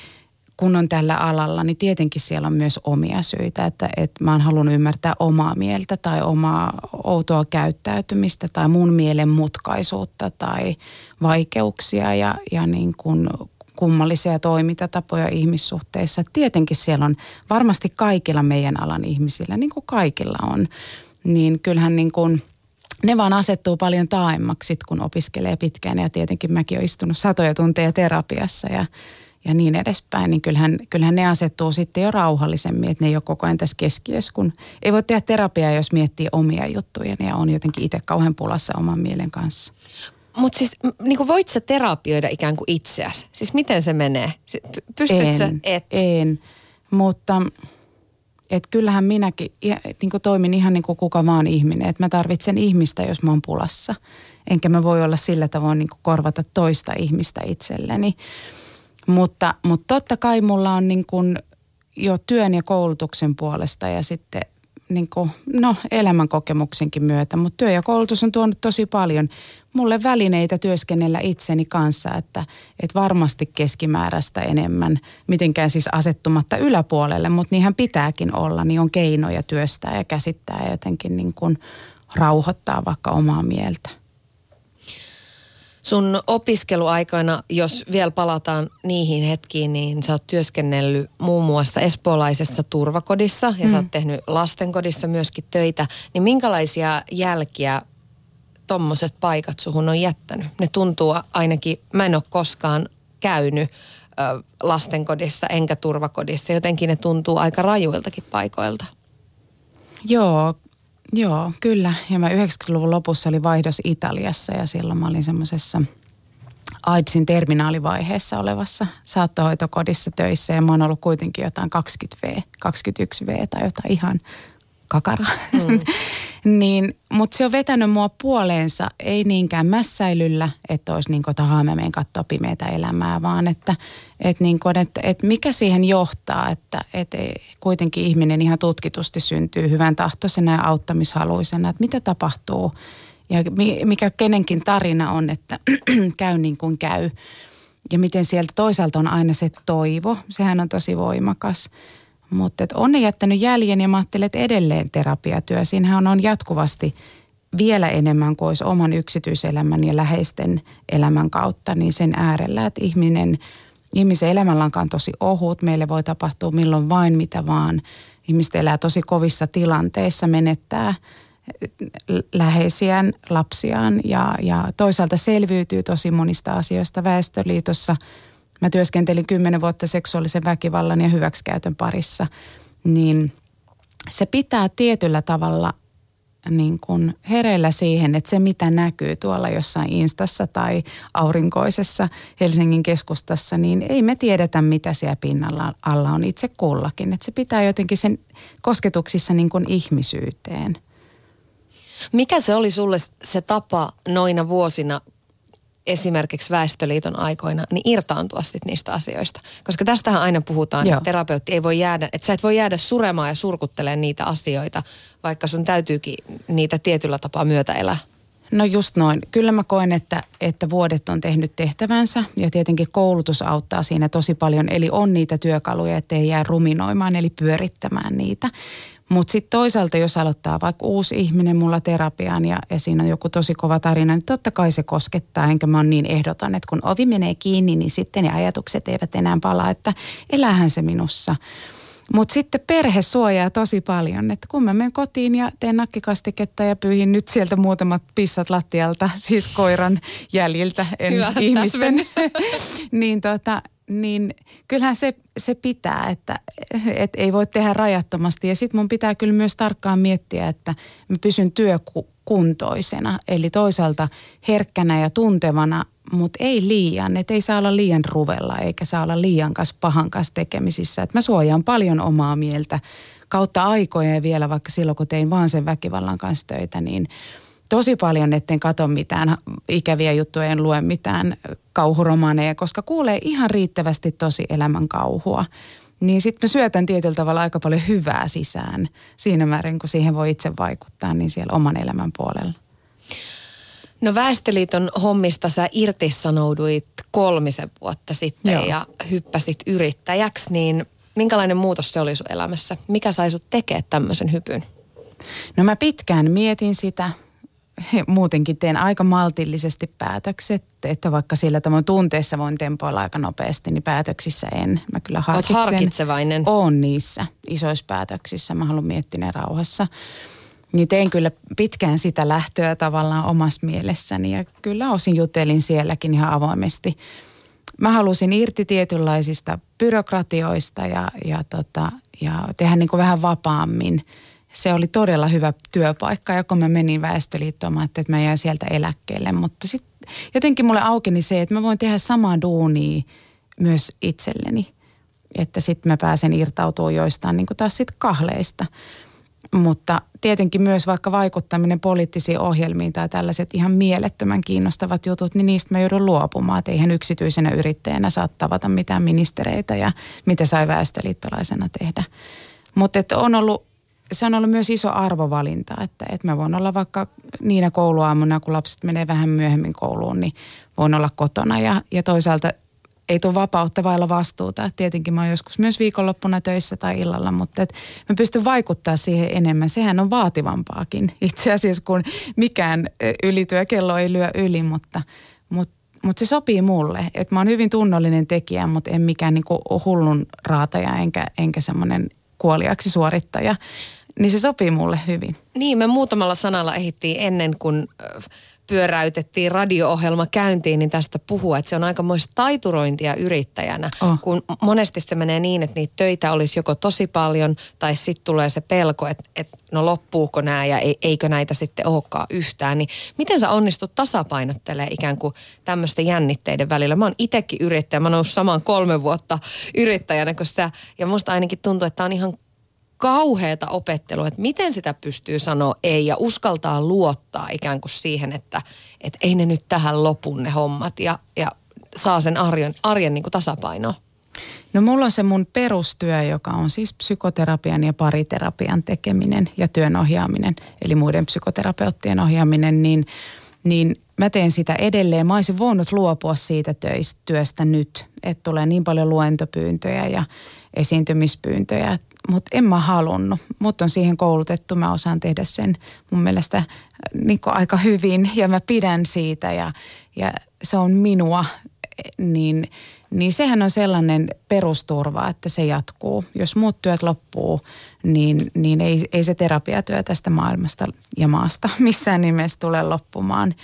kun on tällä alalla, niin tietenkin siellä on myös omia syitä, että mä oon halunnut ymmärtää omaa mieltä tai omaa outoa käyttäytymistä tai mun mielen mutkaisuutta tai vaikeuksia ja niin kuin kummallisia toimintatapoja ihmissuhteissa. Tietenkin siellä on varmasti kaikilla meidän alan ihmisillä, niin kuin kaikilla on, niin kyllähän niin kuin ne vaan asettuu paljon taaemmaksi, kun opiskelee pitkään ja tietenkin mäkin olen istunut satoja tunteja terapiassa ja niin edespäin, niin kyllähän ne asettuu sitten jo rauhallisemmin, että ne ei ole koko ajan tässä keskiössä, kun ei voi tehdä terapiaa, jos miettii omia juttuja ja on jotenkin itse kauhean pulassa oman mielen kanssa. Mutta siis niin voit sä terapioida ikään kuin itseäsi? Siis miten se menee? Pystytkö sä? En, mutta et kyllähän minäkin niin kuin toimin ihan niin kuin kuka vaan ihminen, että mä tarvitsen ihmistä, jos mä oon pulassa. Enkä mä voi olla sillä tavoin niin kuin korvata toista ihmistä itselleni. Mutta totta kai mulla on niin kuin jo työn ja koulutuksen puolesta ja sitten niin kuin, elämänkokemuksenkin myötä, mutta työ ja koulutus on tuonut tosi paljon mulle välineitä työskennellä itseni kanssa, että varmasti keskimääräistä enemmän, mitenkään siis asettumatta yläpuolelle, mutta niinhän pitääkin olla, niin on keinoja työstää ja käsittää ja jotenkin niin kuin rauhoittaa vaikka omaa mieltä. Sun opiskeluaikoina, jos vielä palataan niihin hetkiin, niin sä oot työskennellyt muun muassa espoolaisessa turvakodissa ja sä oot tehnyt lastenkodissa myöskin töitä. Niin minkälaisia jälkiä tommoset paikat suhun on jättänyt? Ne tuntuu ainakin, mä en ole koskaan käynyt lastenkodissa enkä turvakodissa. Jotenkin ne tuntuu aika rajuiltakin paikoilta. Joo, kyllä. Ja mä 90-luvun lopussa oli vaihdos Italiassa ja silloin mä olin semmoisessa AIDSin terminaalivaiheessa olevassa saattohoitokodissa töissä ja mä oon ollut kuitenkin jotain 20V, 21V tai jotain ihan kakara. Mm. Niin, mutta se on vetänyt mua puoleensa, ei niinkään mässäilyllä, että olisi niin kuin, että mä menen katsoa pimeätä elämää, vaan että mikä siihen johtaa, että kuitenkin ihminen ihan tutkitusti syntyy hyvän tahtoisena ja auttamishaluisena, että mitä tapahtuu ja mikä kenenkin tarina on, että käy niin kuin käy. Ja miten sieltä toisaalta on aina se toivo, sehän on tosi voimakas. Mutta on ne jättänyt jäljen ja mä ajattelen, että edelleen terapiatyö. Siinähän on jatkuvasti vielä enemmän kuin olisi oman yksityiselämän ja läheisten elämän kautta, niin sen äärellä, että ihmisen elämänlanka on tosi ohut. Meille voi tapahtua milloin vain mitä vaan. Ihmiset elää tosi kovissa tilanteissa, menettää läheisiään, lapsiaan ja toisaalta selviytyy tosi monista asioista Väestöliitossa. Mä työskentelin 10 vuotta seksuaalisen väkivallan ja hyväksikäytön parissa, niin se pitää tietyllä tavalla niin kuin hereillä siihen, että se mitä näkyy tuolla jossain Instassa tai aurinkoisessa Helsingin keskustassa, niin ei me tiedetä mitä siellä pinnalla alla on itse kullakin. Että se pitää jotenkin sen kosketuksissa niin kuin ihmisyyteen. Mikä se oli sulle se tapa noina vuosina, esimerkiksi Väestöliiton aikoina, niin irtaantua sitten niistä asioista. Koska tästähän aina puhutaan, Joo. että terapeutti ei voi jäädä, että sä et voi jäädä suremaan ja surkuttelemaan niitä asioita, vaikka sun täytyykin niitä tietyllä tapaa myötä elää. No just noin. Kyllä mä koen, että vuodet on tehnyt tehtävänsä ja tietenkin koulutus auttaa siinä tosi paljon. Eli on niitä työkaluja, ettei jää ruminoimaan eli pyörittämään niitä. Mutta sitten toisaalta, jos aloittaa vaikka uusi ihminen mulla terapiaan ja siinä on joku tosi kova tarina, niin totta kai se koskettaa. Enkä mä ole niin ehdotan, että kun ovi menee kiinni, niin sitten ne ajatukset eivät enää palaa, että eläähän se minussa. Mutta sitten perhe suojaa tosi paljon, että kun mä menen kotiin ja teen nakkikastiketta ja pyyhin nyt sieltä muutamat pissat lattialta, siis koiran jäljiltä, en Hyvä, ihmisten, niin niin kyllähän se pitää, että ei voi tehdä rajattomasti. Ja sitten mun pitää kyllä myös tarkkaan miettiä, että mä pysyn työkuntoisena, eli toisaalta herkkänä ja tuntevana, mutta ei liian. Että ei saa olla liian ruvella, eikä saa olla liian pahan kanssa tekemisissä. Että mä suojaan paljon omaa mieltä kautta aikoja ja vielä vaikka silloin, kun tein vaan sen väkivallan kanssa töitä, niin tosi paljon, etten katso mitään ikäviä juttuja, en lue mitään kauhuromaaneja, koska kuulee ihan riittävästi tosi elämän kauhua. Niin sitten mä syötän tietyllä tavalla aika paljon hyvää sisään siinä määrin, kun siihen voi itse vaikuttaa, niin siellä oman elämän puolella. No Väestöliiton hommista sä irtisanouduit 3 vuotta sitten Joo. ja hyppäsit yrittäjäksi, niin minkälainen muutos se oli sun elämässä? Mikä sai sut tekemään tämmöisen hypyn? No mä pitkään mietin sitä. Muutenkin teen aika maltillisesti päätökset, että vaikka sillä tavoin tunteessa voin tempoilla aika nopeasti, niin päätöksissä en. Mä kyllä harkitsen. Oot harkitsevainen. Oon niissä isoissa päätöksissä. Mä haluan miettiä ne rauhassa. Niin tein kyllä pitkään sitä lähtöä tavallaan omassa mielessäni ja kyllä osin jutelin sielläkin ihan avoimesti. Mä halusin irti tietynlaisista byrokratioista ja tehdä niin kuin vähän vapaammin. Se oli todella hyvä työpaikka ja kun mä menin Väestöliittoon, mä ajattelin, että mä jäin sieltä eläkkeelle. Mutta sitten jotenkin mulle aukeni se, että mä voin tehdä samaa duunia myös itselleni. Että sitten mä pääsen irtautumaan joistain niin kuin taas sitten kahleista. Mutta tietenkin myös vaikka vaikuttaminen poliittisiin ohjelmiin tai tällaiset ihan mielettömän kiinnostavat jutut, niin niistä mä joudun luopumaan. Että eihän yksityisenä yrittäjänä saa tavata mitään ministereitä ja mitä sai väestöliittolaisena tehdä. Mutta se on ollut myös iso arvovalinta, että mä voin olla vaikka niinä kouluaamuna, kun lapset menee vähän myöhemmin kouluun, niin voin olla kotona ja toisaalta ei tule vapautta vailla vastuuta. Tietenkin mä oon joskus myös viikonloppuna töissä tai illalla, mutta mä pystyn vaikuttaa siihen enemmän. Sehän on vaativampaakin itse asiassa, kun mikään ylityökello ei lyö yli, mutta se sopii mulle. Että mä oon hyvin tunnollinen tekijä, mutta en mikään niinku hullun raataja enkä semmoinen kuoliaksi suorittaja, niin se sopii mulle hyvin. Niin, me muutamalla sanalla ehdittiin ennen kuin pyöräytettiin radio-ohjelma käyntiin, niin tästä puhua, että se on aikamoista taiturointia yrittäjänä, kun monesti se menee niin, että niitä töitä olisi joko tosi paljon, tai sitten tulee se pelko, että no loppuuko nämä ja eikö näitä sitten olekaan yhtään, niin miten sä onnistut tasapainottelemaan ikään kuin tämmöisten jännitteiden välillä? Mä oon itsekin yrittäjä, mä oon ollut saman 3 vuotta yrittäjänä kuin sä, ja musta ainakin tuntuu, että tää on ihan kauheata opettelua, että miten sitä pystyy sanoa ei ja uskaltaa luottaa ikään kuin siihen, että ei ne nyt tähän lopun ne hommat ja saa sen arjen niin kuin tasapainoa. No mulla on se mun perustyö, joka on siis psykoterapian ja pariterapian tekeminen ja työn ohjaaminen, eli muiden psykoterapeuttien ohjaaminen, niin mä teen sitä edelleen. Mä olisin voinut luopua siitä työstä nyt, että tulee niin paljon luentopyyntöjä ja esiintymispyyntöjä, mutta en mä halunnut. Mut on siihen koulutettu, mä osaan tehdä sen mun mielestä niin kuin aika hyvin ja mä pidän siitä ja se on minua, niin sehän on sellainen perusturva, että se jatkuu. Jos muut työt loppuu, niin ei se terapiatyö tästä maailmasta ja maasta missään nimessä tule loppumaan.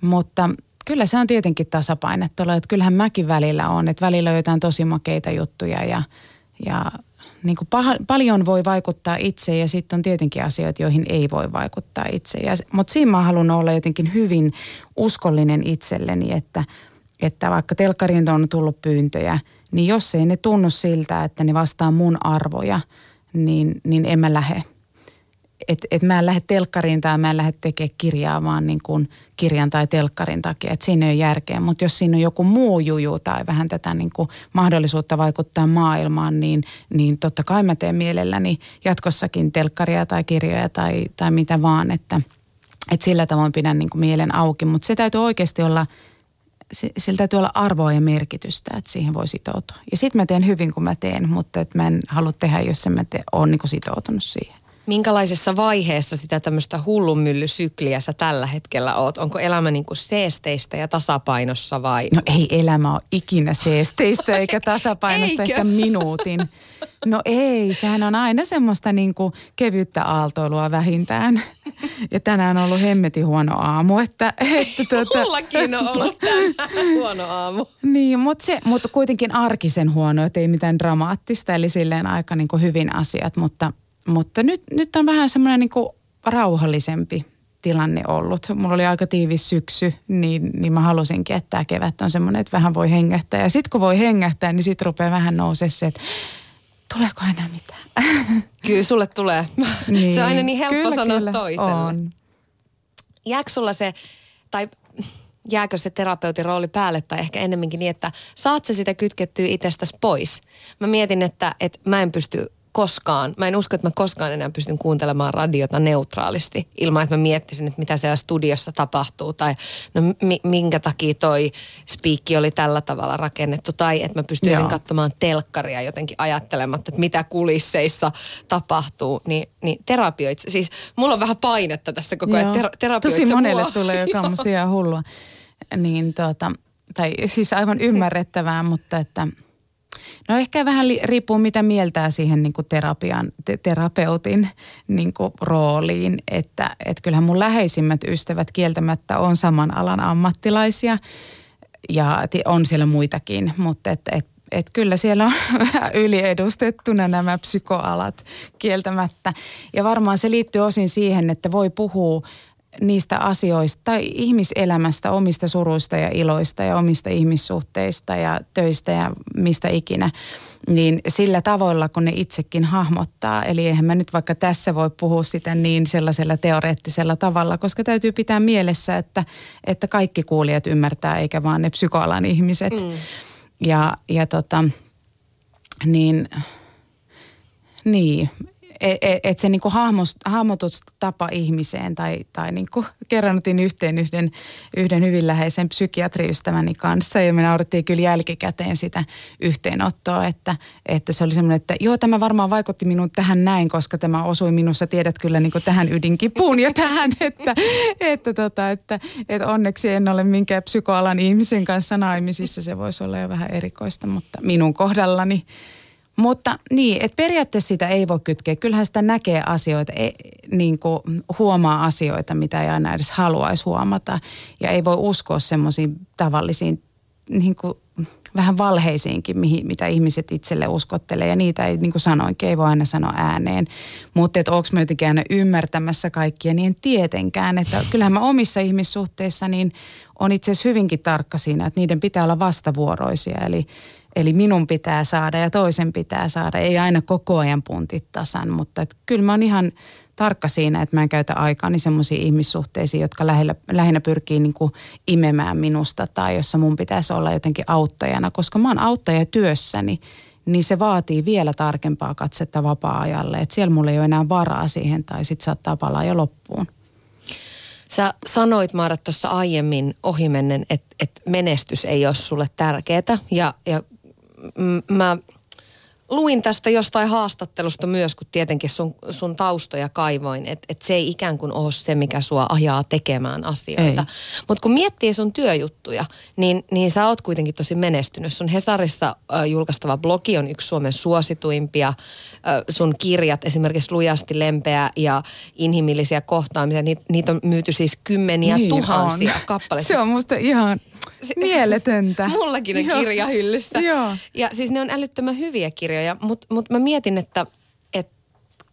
Mutta kyllä se on tietenkin tasapainottelua, että kyllähän mäkin välillä on, että välillä on jotain tosi makeita juttuja ja niin kuin paljon voi vaikuttaa itse ja sitten on tietenkin asioita, joihin ei voi vaikuttaa itse. Mutta siinä mä haluan olla jotenkin hyvin uskollinen itselleni, että vaikka telkkariin on tullut pyyntöjä, niin jos ei ne tunnu siltä, että ne vastaa mun arvoja, niin en mä lähde. Et mä en lähde telkkariin tai mä en lähde tekemään kirjaa, vaan niin kuin kirjan tai telkkarin takia, että siinä ei ole järkeä. Mutta jos siinä on joku muu juju tai vähän tätä niin kuin mahdollisuutta vaikuttaa maailmaan, niin totta kai mä teen mielelläni jatkossakin telkkaria tai kirjoja tai mitä vaan, että sillä tavoin pidän niin kuin mielen auki. Mutta se täytyy oikeasti olla... Sillä täytyy olla arvoa ja merkitystä, että siihen voi sitoutua. Ja sit mä teen hyvin, kun mä teen, mutta et mä en halua tehdä, jos en mä ole niin kuin sitoutunut siihen. Minkälaisessa vaiheessa sitä tämmöistä hullunmyllysykliä sä tällä hetkellä oot? Onko elämä niin kuin seesteistä ja tasapainossa vai? No ei elämä ole ikinä seesteistä eikä tasapainosta ehkä minuutin. No ei, sehän on aina semmoista niin kuin kevyttä aaltoilua vähintään. Ja tänään on ollut hemmetin huono aamu, Mullakin on ollut tänään huono aamu. Niin, mutta kuitenkin arkisen huono, että ei mitään dramaattista, eli silleen aika niin kuin hyvin asiat, mutta nyt on vähän semmoinen niin kuin rauhallisempi tilanne ollut. Mulla oli aika tiivis syksy, niin mä halusinkin, että tämä kevät on semmoinen, että vähän voi hengähtää. Ja sitten kun voi hengähtää, niin sitten rupeaa vähän nousemaan se, että tuleeko enää mitään? Kyllä, sulle tulee. Niin, se on aina niin helppo sanoa toiselle. Jääkö sulla se, tai jääkö se terapeutin rooli päälle, tai ehkä ennemminkin niin, että saat se sitä kytkettyä itsestäsi pois? Mä mietin, että mä en usko, että mä koskaan enää pystyn kuuntelemaan radiota neutraalisti ilman, että mä miettisin, että mitä siellä studiossa tapahtuu tai no, minkä takia toi spiikki oli tällä tavalla rakennettu tai että mä pystyisin katsomaan telkkaria jotenkin ajattelematta, että mitä kulisseissa tapahtuu, niin terapioitse. Siis mulla on vähän painetta tässä koko ajan, terapioitse tosi monelle mua. Tulee joka on musta ihan hullua. Niin tai siis aivan ymmärrettävää, mutta että... No ehkä vähän riippuu mitä mieltää siihen niin kuin terapeutin niin kuin rooliin, että kyllähän mun läheisimmät ystävät kieltämättä on saman alan ammattilaisia ja on siellä muitakin, mutta että kyllä siellä on vähän yliedustettuna nämä psykoalat kieltämättä ja varmaan se liittyy osin siihen, että voi puhua niistä asioista tai ihmiselämästä, omista suruista ja iloista ja omista ihmissuhteista ja töistä ja mistä ikinä, niin sillä tavoilla, kun ne itsekin hahmottaa. Eli eihän mä nyt vaikka tässä voi puhua sitä niin sellaisella teoreettisella tavalla, koska täytyy pitää mielessä, että kaikki kuulijat ymmärtää, eikä vaan ne psykoalan ihmiset. Mm. Ja että se niinku hahmotustapa ihmiseen tai niinku kerran otin yhteen yhden hyvin läheisen psykiatriystäväni kanssa ja me naurattiin kyllä jälkikäteen sitä yhteenottoa, että se oli semmoinen, että joo tämä varmaan vaikutti minuun tähän näin, koska tämä osui minussa tiedät kyllä niinku tähän ydinkipuun ja tähän, että onneksi en ole minkään psykoalan ihmisen kanssa naimisissa, se voisi olla jo vähän erikoista, mutta minun kohdallani. Mutta niin, että periaatteessa sitä ei voi kytkeä. Kyllähän sitä näkee asioita, ei, niin kuin huomaa asioita, mitä ei aina edes haluaisi huomata. Ja ei voi uskoa semmoisiin tavallisiin, niin kuin vähän valheisiinkin, mitä ihmiset itselle uskottelee. Ja niitä ei, niin kuin sanoinkin, ei voi aina sanoa ääneen. Mutta että onko mä jotenkin aina ymmärtämässä kaikkia, niin en tietenkään. Että kyllähän mä omissa ihmissuhteissa niin on itse asiassa hyvinkin tarkka siinä, että niiden pitää olla vastavuoroisia. Eli minun pitää saada ja toisen pitää saada. Ei aina koko ajan puntit tasan, mutta kyllä mä oon ihan tarkka siinä, että mä en käytä aikaani semmoisiin ihmissuhteisiin, jotka lähinnä pyrkii niin kuin imemään minusta tai jossa mun pitäisi olla jotenkin auttajana. Koska mä oon auttaja työssäni, niin se vaatii vielä tarkempaa katsetta vapaa-ajalle. Että siellä mulla ei ole enää varaa siihen tai sit saattaa palaa jo loppuun. Sä sanoit, Maaret, tuossa aiemmin ohimennen, että menestys ei ole sulle tärkeää ja mä luin tästä jostain haastattelusta myös, kun tietenkin sun taustoja kaivoin, että se ei ikään kuin ole se, mikä sua ajaa tekemään asioita. Mutta kun miettii sun työjuttuja, niin sä oot kuitenkin tosi menestynyt. Sun Hesarissa julkaistava blogi on yksi Suomen suosituimpia. Sun kirjat, esimerkiksi Lujasti, Lempeä ja Inhimillisiä kohtaamisia, niitä on myyty siis kymmeniä tuhansia kappaleita. Se on musta ihan mieletöntä. Mullakin on kirjahyllystä. Ja siis ne on älyttömän hyviä kirjoja, mutta mä mietin, että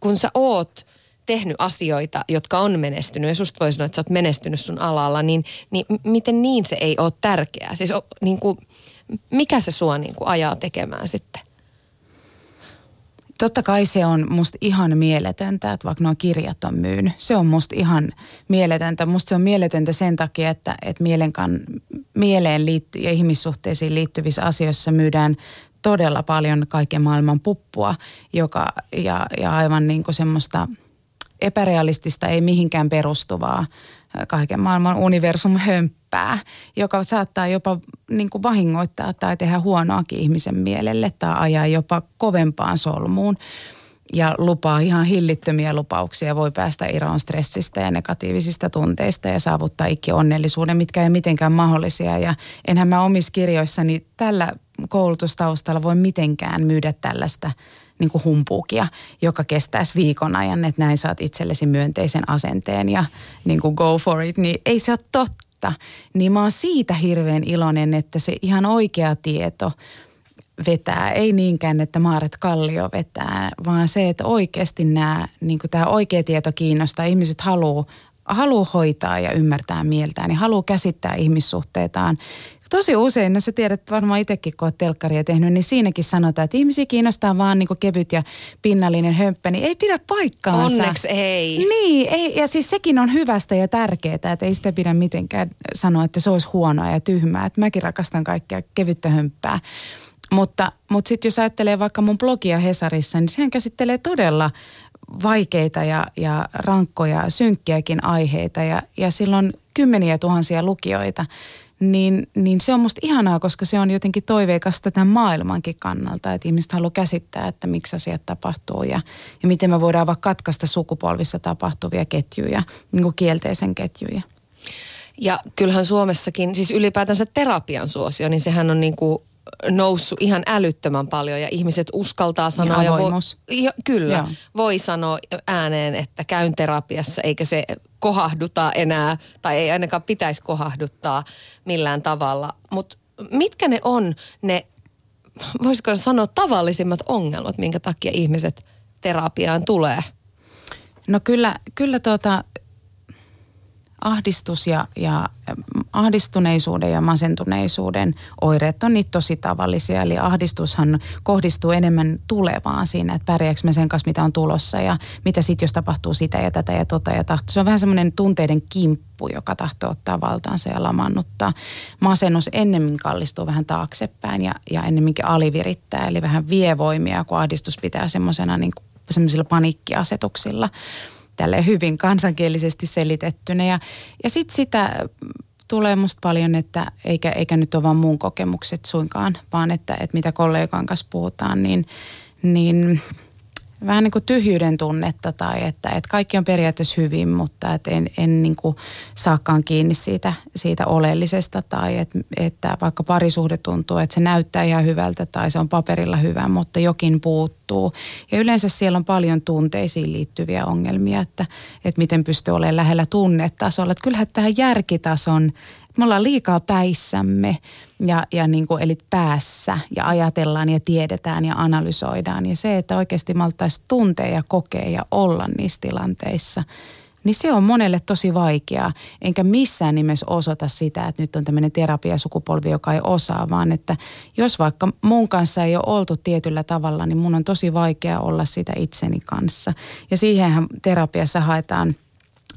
kun sä oot tehnyt asioita, jotka on menestynyt, ja susta voi sanoa, että sä oot menestynyt sun alalla, niin miten niin se ei ole tärkeää? Siis niin kuin, mikä se sua niin kuin ajaa tekemään sitten? Totta kai se on musta ihan mieletöntä, että vaikka nuo kirjat on myynyt. Se on musta ihan mieletöntä. Musta se on mieletöntä sen takia, että mieleen ja ihmissuhteisiin liittyvissä asioissa myydään todella paljon kaiken maailman puppua, ja aivan niin kuin semmoista epärealistista, ei mihinkään perustuvaa kaiken maailman universumhömppää, joka saattaa jopa niin kuin vahingoittaa tai tehdä huonoakin ihmisen mielelle tai ajaa jopa kovempaan solmuun. Ja lupaa ihan hillittömiä lupauksia, voi päästä eroon stressistä ja negatiivisista tunteista ja saavuttaa ikionnellisuuden, mitkä ei mitenkään mahdollisia. Ja enhän mä omissa kirjoissani tällä koulutustaustalla voi mitenkään myydä tällaista niin kuin humpuukia, joka kestäisi viikon ajan, että näin saat itsellesi myönteisen asenteen ja niin kuin go for it, niin ei se ole totta. Niin mä oon siitä hirveän iloinen, että se ihan oikea tieto vetää. Ei niinkään, että Maaret Kallio vetää, vaan se, että oikeasti nämä, niin kuin tämä oikea tieto kiinnostaa. Ihmiset haluaa hoitaa ja ymmärtää mieltään, niin haluaa käsittää ihmissuhteitaan. Tosi usein, no sä tiedät varmaan itsekin, kun oot telkkaria tehnyt, niin siinäkin sanotaan, että ihmisiä kiinnostaa vaan niin kuin kevyt ja pinnallinen hömppä, niin ei pidä paikkaansa. Onneksi ei. Niin, ei, ja siis sekin on hyvästä ja tärkeää, että ei sitä pidä mitenkään sanoa, että se olisi huonoa ja tyhmää. Että mäkin rakastan kaikkea kevyttä hömppää. Mutta sitten jos ajattelee vaikka mun blogia Hesarissa, niin sehän käsittelee todella vaikeita ja rankkoja, synkkiäkin aiheita ja silloin kymmeniä tuhansia lukijoita. Niin se on musta ihanaa, koska se on jotenkin toiveikasta tämän maailmankin kannalta, että ihmiset haluaa käsittää, että miksi asiat tapahtuu ja miten me voidaan vaikka katkaista sukupolvissa tapahtuvia ketjuja, niin kuin kielteisen ketjuja. Ja kyllähän Suomessakin, siis ylipäätänsä terapian suosio, niin sehän on niin kuin noussut ihan älyttömän paljon ja ihmiset uskaltaa sanoa. Ja voi sanoa ääneen, että käyn terapiassa, eikä se kohahduta enää tai ei ainakaan pitäisi kohahduttaa millään tavalla. Mutta mitkä ne on ne, voisiko sanoa, tavallisimmat ongelmat, minkä takia ihmiset terapiaan tulee? No kyllä ahdistus ja ahdistuneisuuden ja masentuneisuuden oireet on niitä tosi tavallisia. Eli ahdistushan kohdistuu enemmän tulevaan siinä, että pärjääkö mä sen kanssa, mitä on tulossa ja mitä sitten, jos tapahtuu sitä ja tätä ja tota ja tahto. Se on vähän semmoinen tunteiden kimppu, joka tahtoo ottaa valtaansa ja lamaannuttaa. Masennus ennemmin kallistuu vähän taaksepäin ja ennemminkin alivirittää, eli vähän vie voimia, kun ahdistus pitää semmoisena niin kuin semmoisilla paniikkiasetuksilla. Tälleen hyvin kansankielisesti selitettynä. Ja sitten sitä tulee musta paljon, että eikä nyt ole vaan mun kokemukset suinkaan, vaan että mitä kollegan kanssa puhutaan, niin vähän niin kuin tyhjyyden tunnetta tai että kaikki on periaatteessa hyvin, mutta että en niin kuin saakaan kiinni siitä oleellisesta tai että vaikka parisuhde tuntuu, että se näyttää ihan hyvältä tai se on paperilla hyvä, mutta jokin puuttuu. Ja yleensä siellä on paljon tunteisiin liittyviä ongelmia, että miten pystyy olemaan lähellä tunnetasolla. Että kyllähän tämä järkitason, me ollaan liikaa päissämme ja niin kuin, eli päässä ja ajatellaan ja tiedetään ja analysoidaan. Ja se, että oikeasti me oltaisiin tuntea ja kokea ja olla niissä tilanteissa, niin se on monelle tosi vaikeaa. Enkä missään nimessä osoita sitä, että nyt on tämmöinen terapiasukupolvi, joka ei osaa, vaan että jos vaikka mun kanssa ei ole oltu tietyllä tavalla, niin mun on tosi vaikea olla sitä itseni kanssa. Ja siihenhän terapiassa haetaan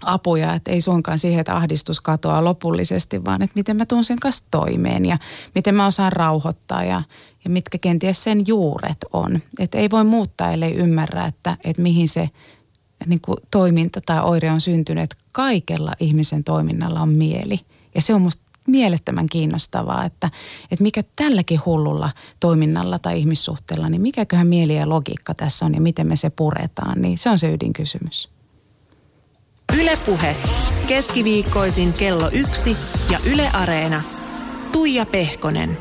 apuja, että ei suinkaan siihen, että ahdistus katoaa lopullisesti, vaan että miten mä tuun sen kanssa toimeen ja miten mä osaan rauhoittaa ja mitkä kenties sen juuret on. Että ei voi muuttaa, ellei ymmärrä, että mihin se niin kuin toiminta tai oire on syntynyt. Että kaikella ihmisen toiminnalla on mieli ja se on musta mielettömän kiinnostavaa, että mikä tälläkin hullulla toiminnalla tai ihmissuhteella, niin mikäköhän mieli ja logiikka tässä on ja miten me se puretaan, niin se on se ydinkysymys. Yle Puhe. Keskiviikkoisin kello 1 ja Yle Areena. Tuija Pehkonen.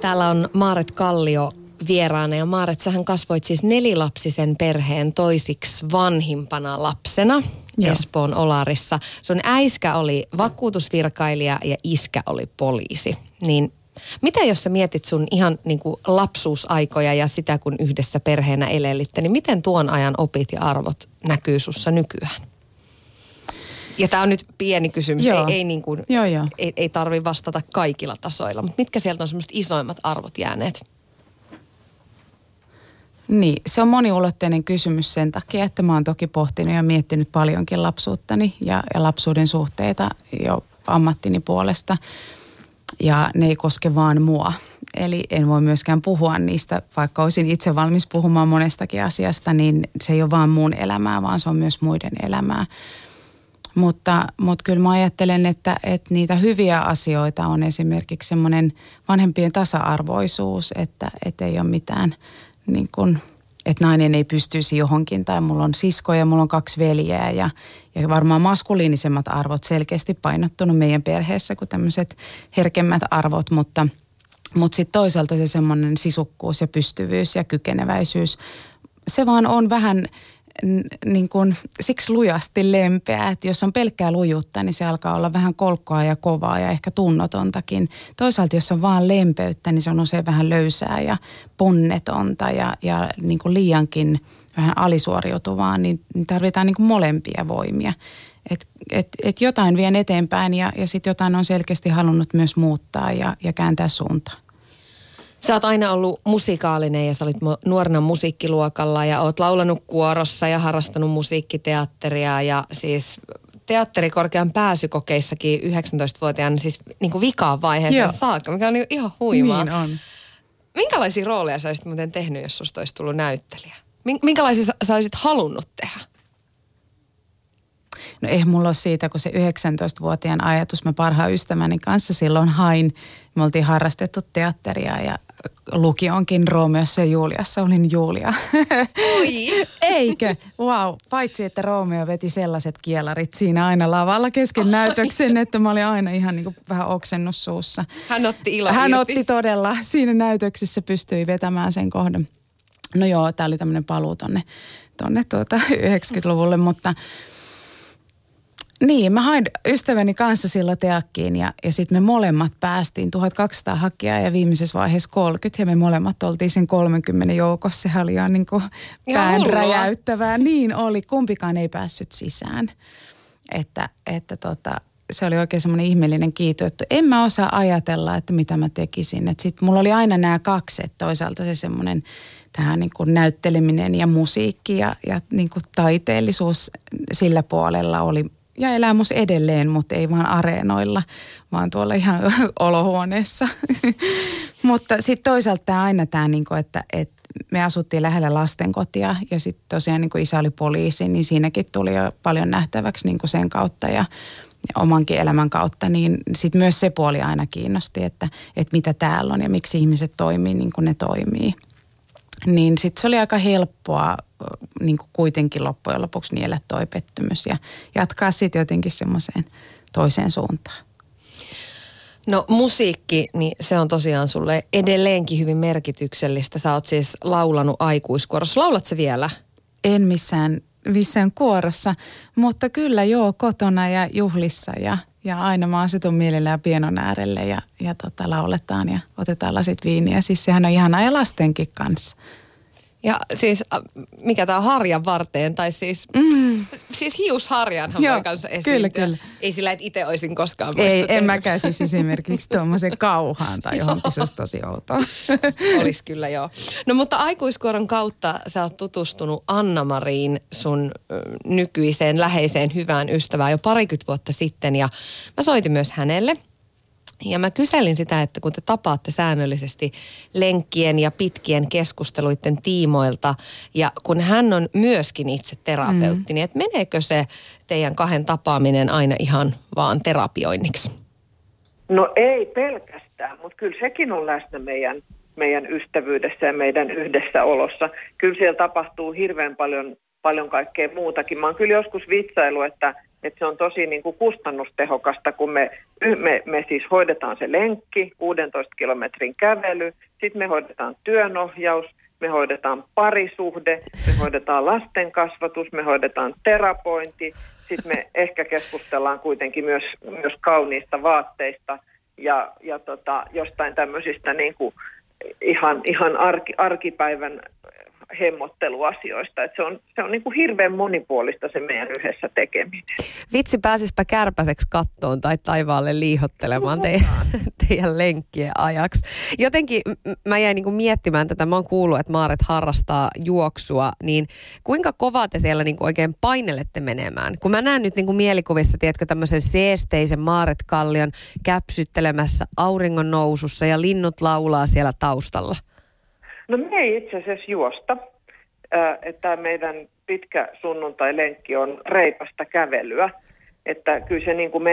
Täällä on Maaret Kallio vieraana ja Maaret, sähän kasvoit siis 4-lapsisen perheen toisiksi vanhimpana lapsena. Joo. Espoon Olarissa. Sun äiskä oli vakuutusvirkailija ja iskä oli poliisi. Niin mitä jos sä mietit sun ihan niin kuin lapsuusaikoja ja sitä kun yhdessä perheenä elelitte, niin miten tuon ajan opit ja arvot näkyy sussa nykyään? Ja tämä on nyt pieni kysymys, ei tarvitse vastata kaikilla tasoilla, mutta mitkä sieltä on semmoiset isoimmat arvot jääneet? Niin, se on moniulotteinen kysymys sen takia, että mä oon toki pohtinut ja miettinyt paljonkin lapsuuttani ja lapsuuden suhteita jo ammattini puolesta ja ne ei koske vaan mua. Eli en voi myöskään puhua niistä, vaikka olisin itse valmis puhumaan monestakin asiasta, niin se ei ole vaan mun elämää, vaan se on myös muiden elämää. Mutta kyllä mä ajattelen, että niitä hyviä asioita on esimerkiksi semmoinen vanhempien tasa-arvoisuus, että ei ole mitään, niin kuin, että nainen ei pystyisi johonkin tai mulla on siskoja, mulla on 2 veljeä ja varmaan maskuliinisemmat arvot selkeästi painottunut meidän perheessä kuin tämmöiset herkemmät arvot, mutta sitten toisaalta se semmoinen sisukkuus ja pystyvyys ja kykeneväisyys, se vaan on vähän niin kuin siksi lujasti lempeä, että jos on pelkkää lujuutta, niin se alkaa olla vähän kolkkoa ja kovaa ja ehkä tunnotontakin. Toisaalta jos on vaan lempeyttä, niin se on usein vähän löysää ja ponnetonta ja niin kuin liiankin vähän alisuoriutuvaa, niin tarvitaan niin kuin molempia voimia. Et jotain vien eteenpäin ja sitten jotain on selkeästi halunnut myös muuttaa ja kääntää suuntaan. Sä oot aina ollut musikaalinen ja sä olit nuorena musiikkiluokalla ja oot laulanut kuorossa ja harrastanut musiikkiteatteria ja siis teatterikorkean pääsykokeissakin 19-vuotiaana siis niin kuin vikaan vaiheeseen saakka, mikä on niin ihan huimaa. Niin on. Minkälaisia rooleja sä olisit muuten tehnyt, jos susta olisi tullut näyttelijä? Minkälaisia sä olisit halunnut tehdä? No ei mulla ole siitä, kun se 19-vuotiaan ajatus, mä parhaan ystäväni kanssa silloin hain. Me oltiin harrastettu teatteria ja lukionkin Roomeossa ja Juliassa olin Julia. Oi! Eikö? Wow. Paitsi, että Roomeo veti sellaiset kielarit siinä aina lavalla kesken näytöksen, että mä olin aina ihan niin kuin vähän oksennut suussa. Hän otti ilon irti. Hän otti todella. Siinä näytöksessä pystyi vetämään sen kohdan. No joo, tää oli tämmönen paluu tonne 90-luvulle, mutta niin, mä hain ystäväni kanssa silloin teakkiin ja sitten me molemmat päästiin 1200 hakijaa ja viimeisessä vaiheessa 30 ja me molemmat oltiin sen 30 joukossa. Sehän oli ihan niin kuin pään räjäyttävää. Niin oli, kumpikaan ei päässyt sisään. Että se oli oikein semmoinen ihmeellinen kiitos, että en mä osaa ajatella, että mitä mä tekisin. Että sitten mulla oli aina nämä kaksi, että toisaalta se semmoinen tähän niin kuin näytteleminen ja musiikki ja niin kuin taiteellisuus sillä puolella oli. Ja elämys edelleen, mutta ei vaan areenoilla, vaan tuolla ihan olohuoneessa. Mutta sitten toisaalta aina tämä, että me asuttiin lähellä lastenkotia ja sitten tosiaan niin kuin isä oli poliisi, niin siinäkin tuli jo paljon nähtäväksi niin kuin sen kautta ja omankin elämän kautta. Niin sitten myös se puoli aina kiinnosti, että mitä täällä on ja miksi ihmiset toimii niin kuin ne toimii. Niin sitten se oli aika helppoa niin kuin kuitenkin loppujen lopuksi niellä toi pettymys ja jatkaa siitä jotenkin semmoiseen toiseen suuntaan. No musiikki, niin se on tosiaan sulle edelleenkin hyvin merkityksellistä. Sä oot siis laulanut aikuiskuorossa. Laulat sä vielä? En missään kuorossa, mutta kyllä joo, kotona ja juhlissa ja aina mä asetun mielellä ja pienon äärelle ja lauletaan ja otetaan lasit viiniä. Siis sehän on ihanaa ja lastenkin kanssa. Ja siis mikä tää on harjan varteen, tai siis, siis hiusharjanhan voi kanssa esiintyä. Kyllä, kyllä. Ei sillä, että itse olisin koskaan muistuttanut. Ei, en mäkään siis esimerkiksi tuommoisen kauhaan tai johonkin, se olisi tosi outoa. Olisi kyllä, joo. No mutta aikuiskuoron kautta sä oot tutustunut Anna-Mariin, sun nykyiseen läheiseen hyvään ystävään jo 20 vuotta sitten, ja mä soitin myös hänelle. Ja mä kyselin sitä, että kun te tapaatte säännöllisesti lenkkien ja pitkien keskusteluiden tiimoilta, ja kun hän on myöskin itse terapeutti, niin että meneekö se teidän kahden tapaaminen aina ihan vaan terapioinniksi? No ei pelkästään, mutta kyllä sekin on läsnä meidän ystävyydessä ja meidän yhdessäolossa. Kyllä siellä tapahtuu hirveän paljon kaikkea muutakin. Mä oon kyllä joskus vitsailu, että se on tosi niin kuin kustannustehokasta, kun me siis hoidetaan se lenkki, 16 kilometrin kävely, sitten me hoidetaan työnohjaus, me hoidetaan parisuhde, me hoidetaan lasten kasvatus, me hoidetaan terapointi, sitten me ehkä keskustellaan kuitenkin myös kauniista vaatteista ja jostain tämmöisistä niin kuin ihan arkipäivän hemmotteluasioista. Että se on niin kuin hirveän monipuolista se meidän yhdessä tekeminen. Vitsi, pääsispä kärpäseksi kattoon tai taivaalle liihottelemaan teidän lenkkien ajaksi. Jotenkin mä jäin niin kuin miettimään tätä. Mä oon kuullut, että Maaret harrastaa juoksua. Niin kuinka kovaa te siellä niin kuin oikein painelette menemään? Kun mä näen nyt niin kuin mielikuvissa, tiedätkö, tämmöisen seesteisen Maaret Kallion käpsyttelemässä auringon nousussa ja linnut laulaa siellä taustalla. No me ei itse asiassa juosta, että meidän pitkä sunnuntai-lenkki on reipasta kävelyä, että kyllä se niin kuin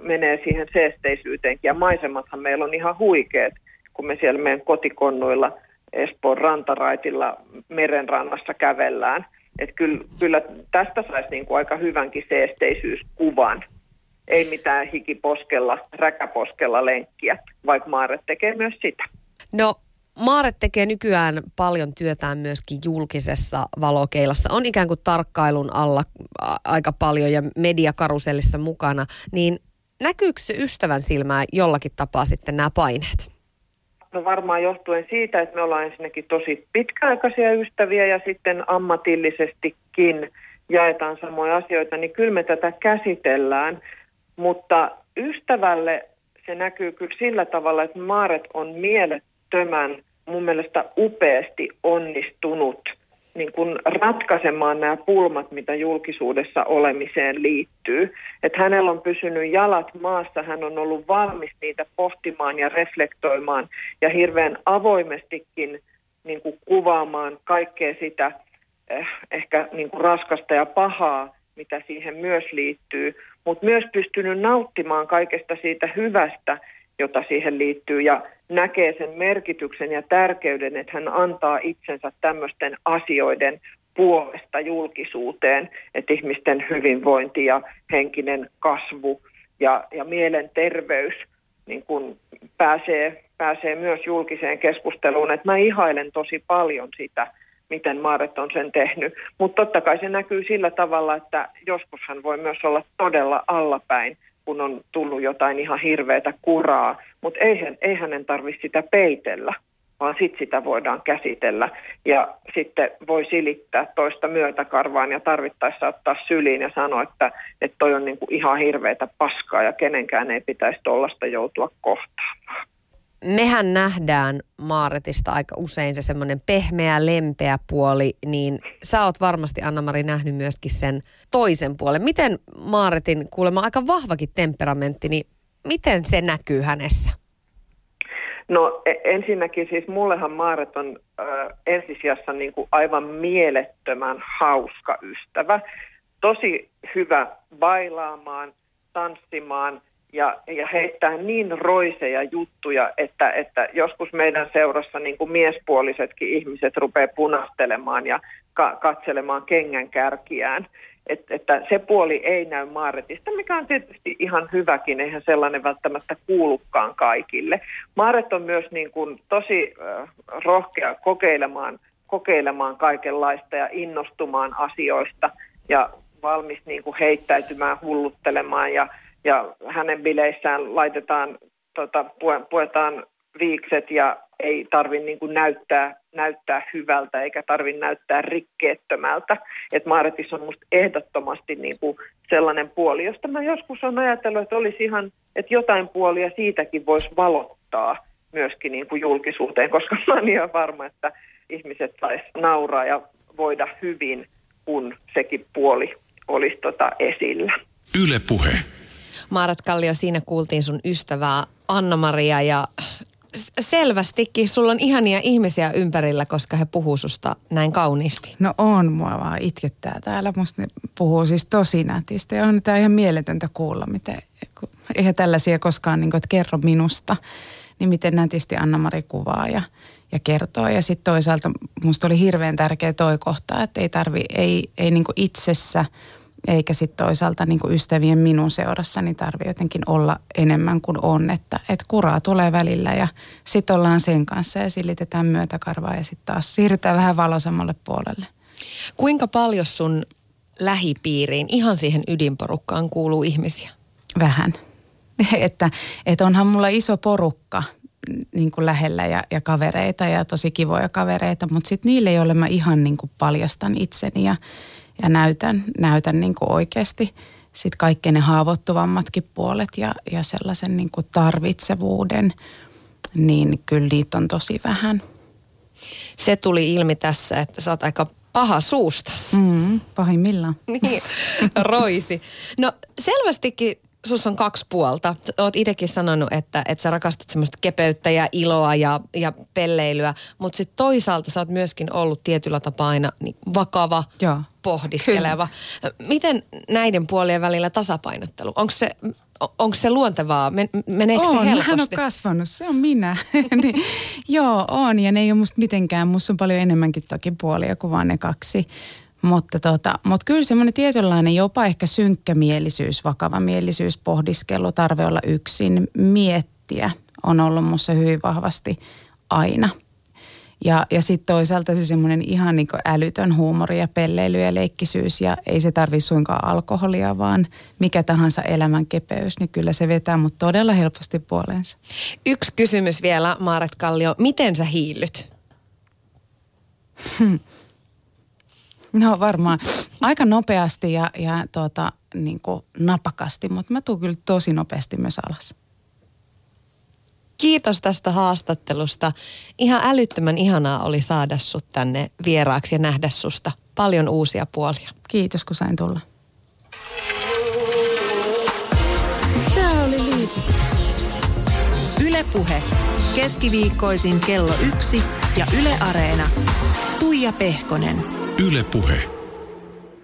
menee siihen seesteisyyteenkin, ja maisemathan meillä on ihan huikeet, kun me siellä meidän kotikonnuilla Espoon rantaraitilla merenrannassa kävellään, että kyllä tästä saisi niin kuin aika hyvänkin seesteisyyskuvan. Ei mitään hikiposkella, räkäposkella lenkkiä, vaikka Maaret tekee myös sitä. No. Maaret tekee nykyään paljon työtään myöskin julkisessa valokeilassa. On ikään kuin tarkkailun alla aika paljon ja mediakarusellissa mukana. Niin näkyykö se ystävän silmää jollakin tapaa sitten nämä paineet? No varmaan johtuen siitä, että me ollaan ensinnäkin tosi pitkäaikaisia ystäviä ja sitten ammatillisestikin jaetaan samoja asioita, niin kyllä me tätä käsitellään. Mutta ystävälle se näkyy kyllä sillä tavalla, että Maaret on mun mielestä upeasti onnistunut niin kun ratkaisemaan nämä pulmat, mitä julkisuudessa olemiseen liittyy. Että hänellä on pysynyt jalat maassa, hän on ollut valmis niitä pohtimaan ja reflektoimaan ja hirveän avoimestikin niin kun kuvaamaan kaikkea sitä ehkä niin kun raskasta ja pahaa, mitä siihen myös liittyy, mutta myös pystynyt nauttimaan kaikesta siitä hyvästä, jota siihen liittyy, ja näkee sen merkityksen ja tärkeyden, että hän antaa itsensä tämmöisten asioiden puolesta julkisuuteen, että ihmisten hyvinvointi ja henkinen kasvu ja mielenterveys niin kun pääsee myös julkiseen keskusteluun. Et mä ihailen tosi paljon sitä, miten Maaret on sen tehnyt, mutta totta kai se näkyy sillä tavalla, että joskus hän voi myös olla todella allapäin, kun on tullut jotain ihan hirveätä kuraa, mutta ei hänen tarvitse sitä peitellä, vaan sitten sitä voidaan käsitellä. Ja sitten voi silittää toista myötäkarvaan ja tarvittaessa ottaa syliin ja sanoa, että toi on niinku ihan hirveätä paskaa ja kenenkään ei pitäisi tollaista joutua kohtaamaan. Mehän nähdään Maaretista aika usein se semmoinen pehmeä, lempeä puoli, niin sä oot varmasti, Anna-Mari, nähnyt myöskin sen toisen puolen. Miten Maaretin kuulemma aika vahvakin temperamentti, niin miten se näkyy hänessä? No ensinnäkin siis mullehan Maaret on ensisijassa niin kuin aivan mielettömän hauska ystävä. Tosi hyvä bailaamaan, tanssimaan. Ja heittää niin roiseja juttuja, että joskus meidän seurassa niin kuin miespuolisetkin ihmiset rupeaa punastelemaan ja katselemaan kengänkärkiään. Että se puoli ei näy Maaretista, mikä on tietysti ihan hyväkin, eihän sellainen välttämättä kuulukaan kaikille. Maaret on myös niin kuin tosi rohkea kokeilemaan kaikenlaista ja innostumaan asioista ja valmis niin kuin heittäytymään, hulluttelemaan ja hänen bileissään laitetaan, puetaan viikset ja ei tarvitse niin kuin näyttää hyvältä eikä tarvitse näyttää rikkeettömältä. Et Maaretissa on musta ehdottomasti niin kuin sellainen puoli, josta mä joskus olen ajatellut, että olisi ihan, että jotain puolia siitäkin voisi valottaa myöskin niin kuin julkisuuteen, koska mä olen ihan varma, että ihmiset saisi nauraa ja voida hyvin, kun sekin puoli olisi esillä. Yle Puhe. Maaret Kallio, siinä kuultiin sun ystävää Anna-Maria ja selvästikin sulla on ihania ihmisiä ympärillä, koska he puhuu susta näin kauniisti. No on, mua vaan itkettää täällä. Musta ne puhuu siis tosi nätistä ja on tää ihan mieletöntä kuulla, miten, eihän tällaisia koskaan niin kuin, että kerro minusta, niin miten nätisti Anna-Mari kuvaa ja kertoo. Ja sitten toisaalta musta oli hirveän tärkeä toi kohta, että ei niin kuin itsessä eikä sitten toisaalta niin kuin ystävien minun seurassa, niin tarvii jotenkin olla enemmän kuin on. Että kuraa tulee välillä ja sitten ollaan sen kanssa ja silitetään myötäkarvaa ja sitten taas siirrytään vähän valoisammalle puolelle. Kuinka paljon sun lähipiiriin, ihan siihen ydinporukkaan kuuluu ihmisiä? Vähän. Että onhan mulla iso porukka niin kuin lähellä ja kavereita ja tosi kivoja kavereita, mutta sitten niille, joille mä ihan niin kuin paljastan itseni ja näytän niin kuin oikeasti sitten kaikki ne haavoittuvammatkin puolet ja sellaisen niin kuin tarvitsevuuden, niin kyllä niitä on tosi vähän. Se tuli ilmi tässä, että sä oot aika paha suustas. Pahimmillaan. Niin, roisi. No selvästikin sus on kaksi puolta. Oot itsekin sanonut, että sä rakastat semmoista kepeyttä ja iloa ja pelleilyä, mutta sitten toisaalta sä oot myöskin ollut tietyllä tapaa aina niin vakava, joo, pohdiskeleva. Kyllä. Miten näiden puolien välillä tasapainottelu? Onko se luontevaa? Meneekö se helposti? Hän on kasvanut, se on minä. Joo, on ja ne ei ole musta mitenkään. Musta on paljon enemmänkin toki puolia kuin vaan ne kaksi. Mutta kyllä semmoinen tietynlainen jopa ehkä synkkämielisyys, vakavamielisyys, pohdiskelu, tarve olla yksin, miettiä on ollut musta hyvin vahvasti aina. Ja sitten toisaalta se semmoinen ihan niin kuin älytön huumori ja pelleily ja leikkisyys ja ei se tarvi suinkaan alkoholia, vaan mikä tahansa elämän kepeys, niin kyllä se vetää mut todella helposti puoleensa. Yksi kysymys vielä, Maaret Kallio. Miten sä hiillyt? No varmaan aika nopeasti ja niin kuin napakasti, mutta mä tuun kyllä tosi nopeasti myös alas. Kiitos tästä haastattelusta. Ihan älyttömän ihanaa oli saada sut tänne vieraaksi ja nähdä susta paljon uusia puolia. Kiitos, kun sain tulla. Tämä oli liipi. Yle Puhe. Keskiviikkoisin kello 1 ja Yle Areena. Tuija Pehkonen. Yle Puhe.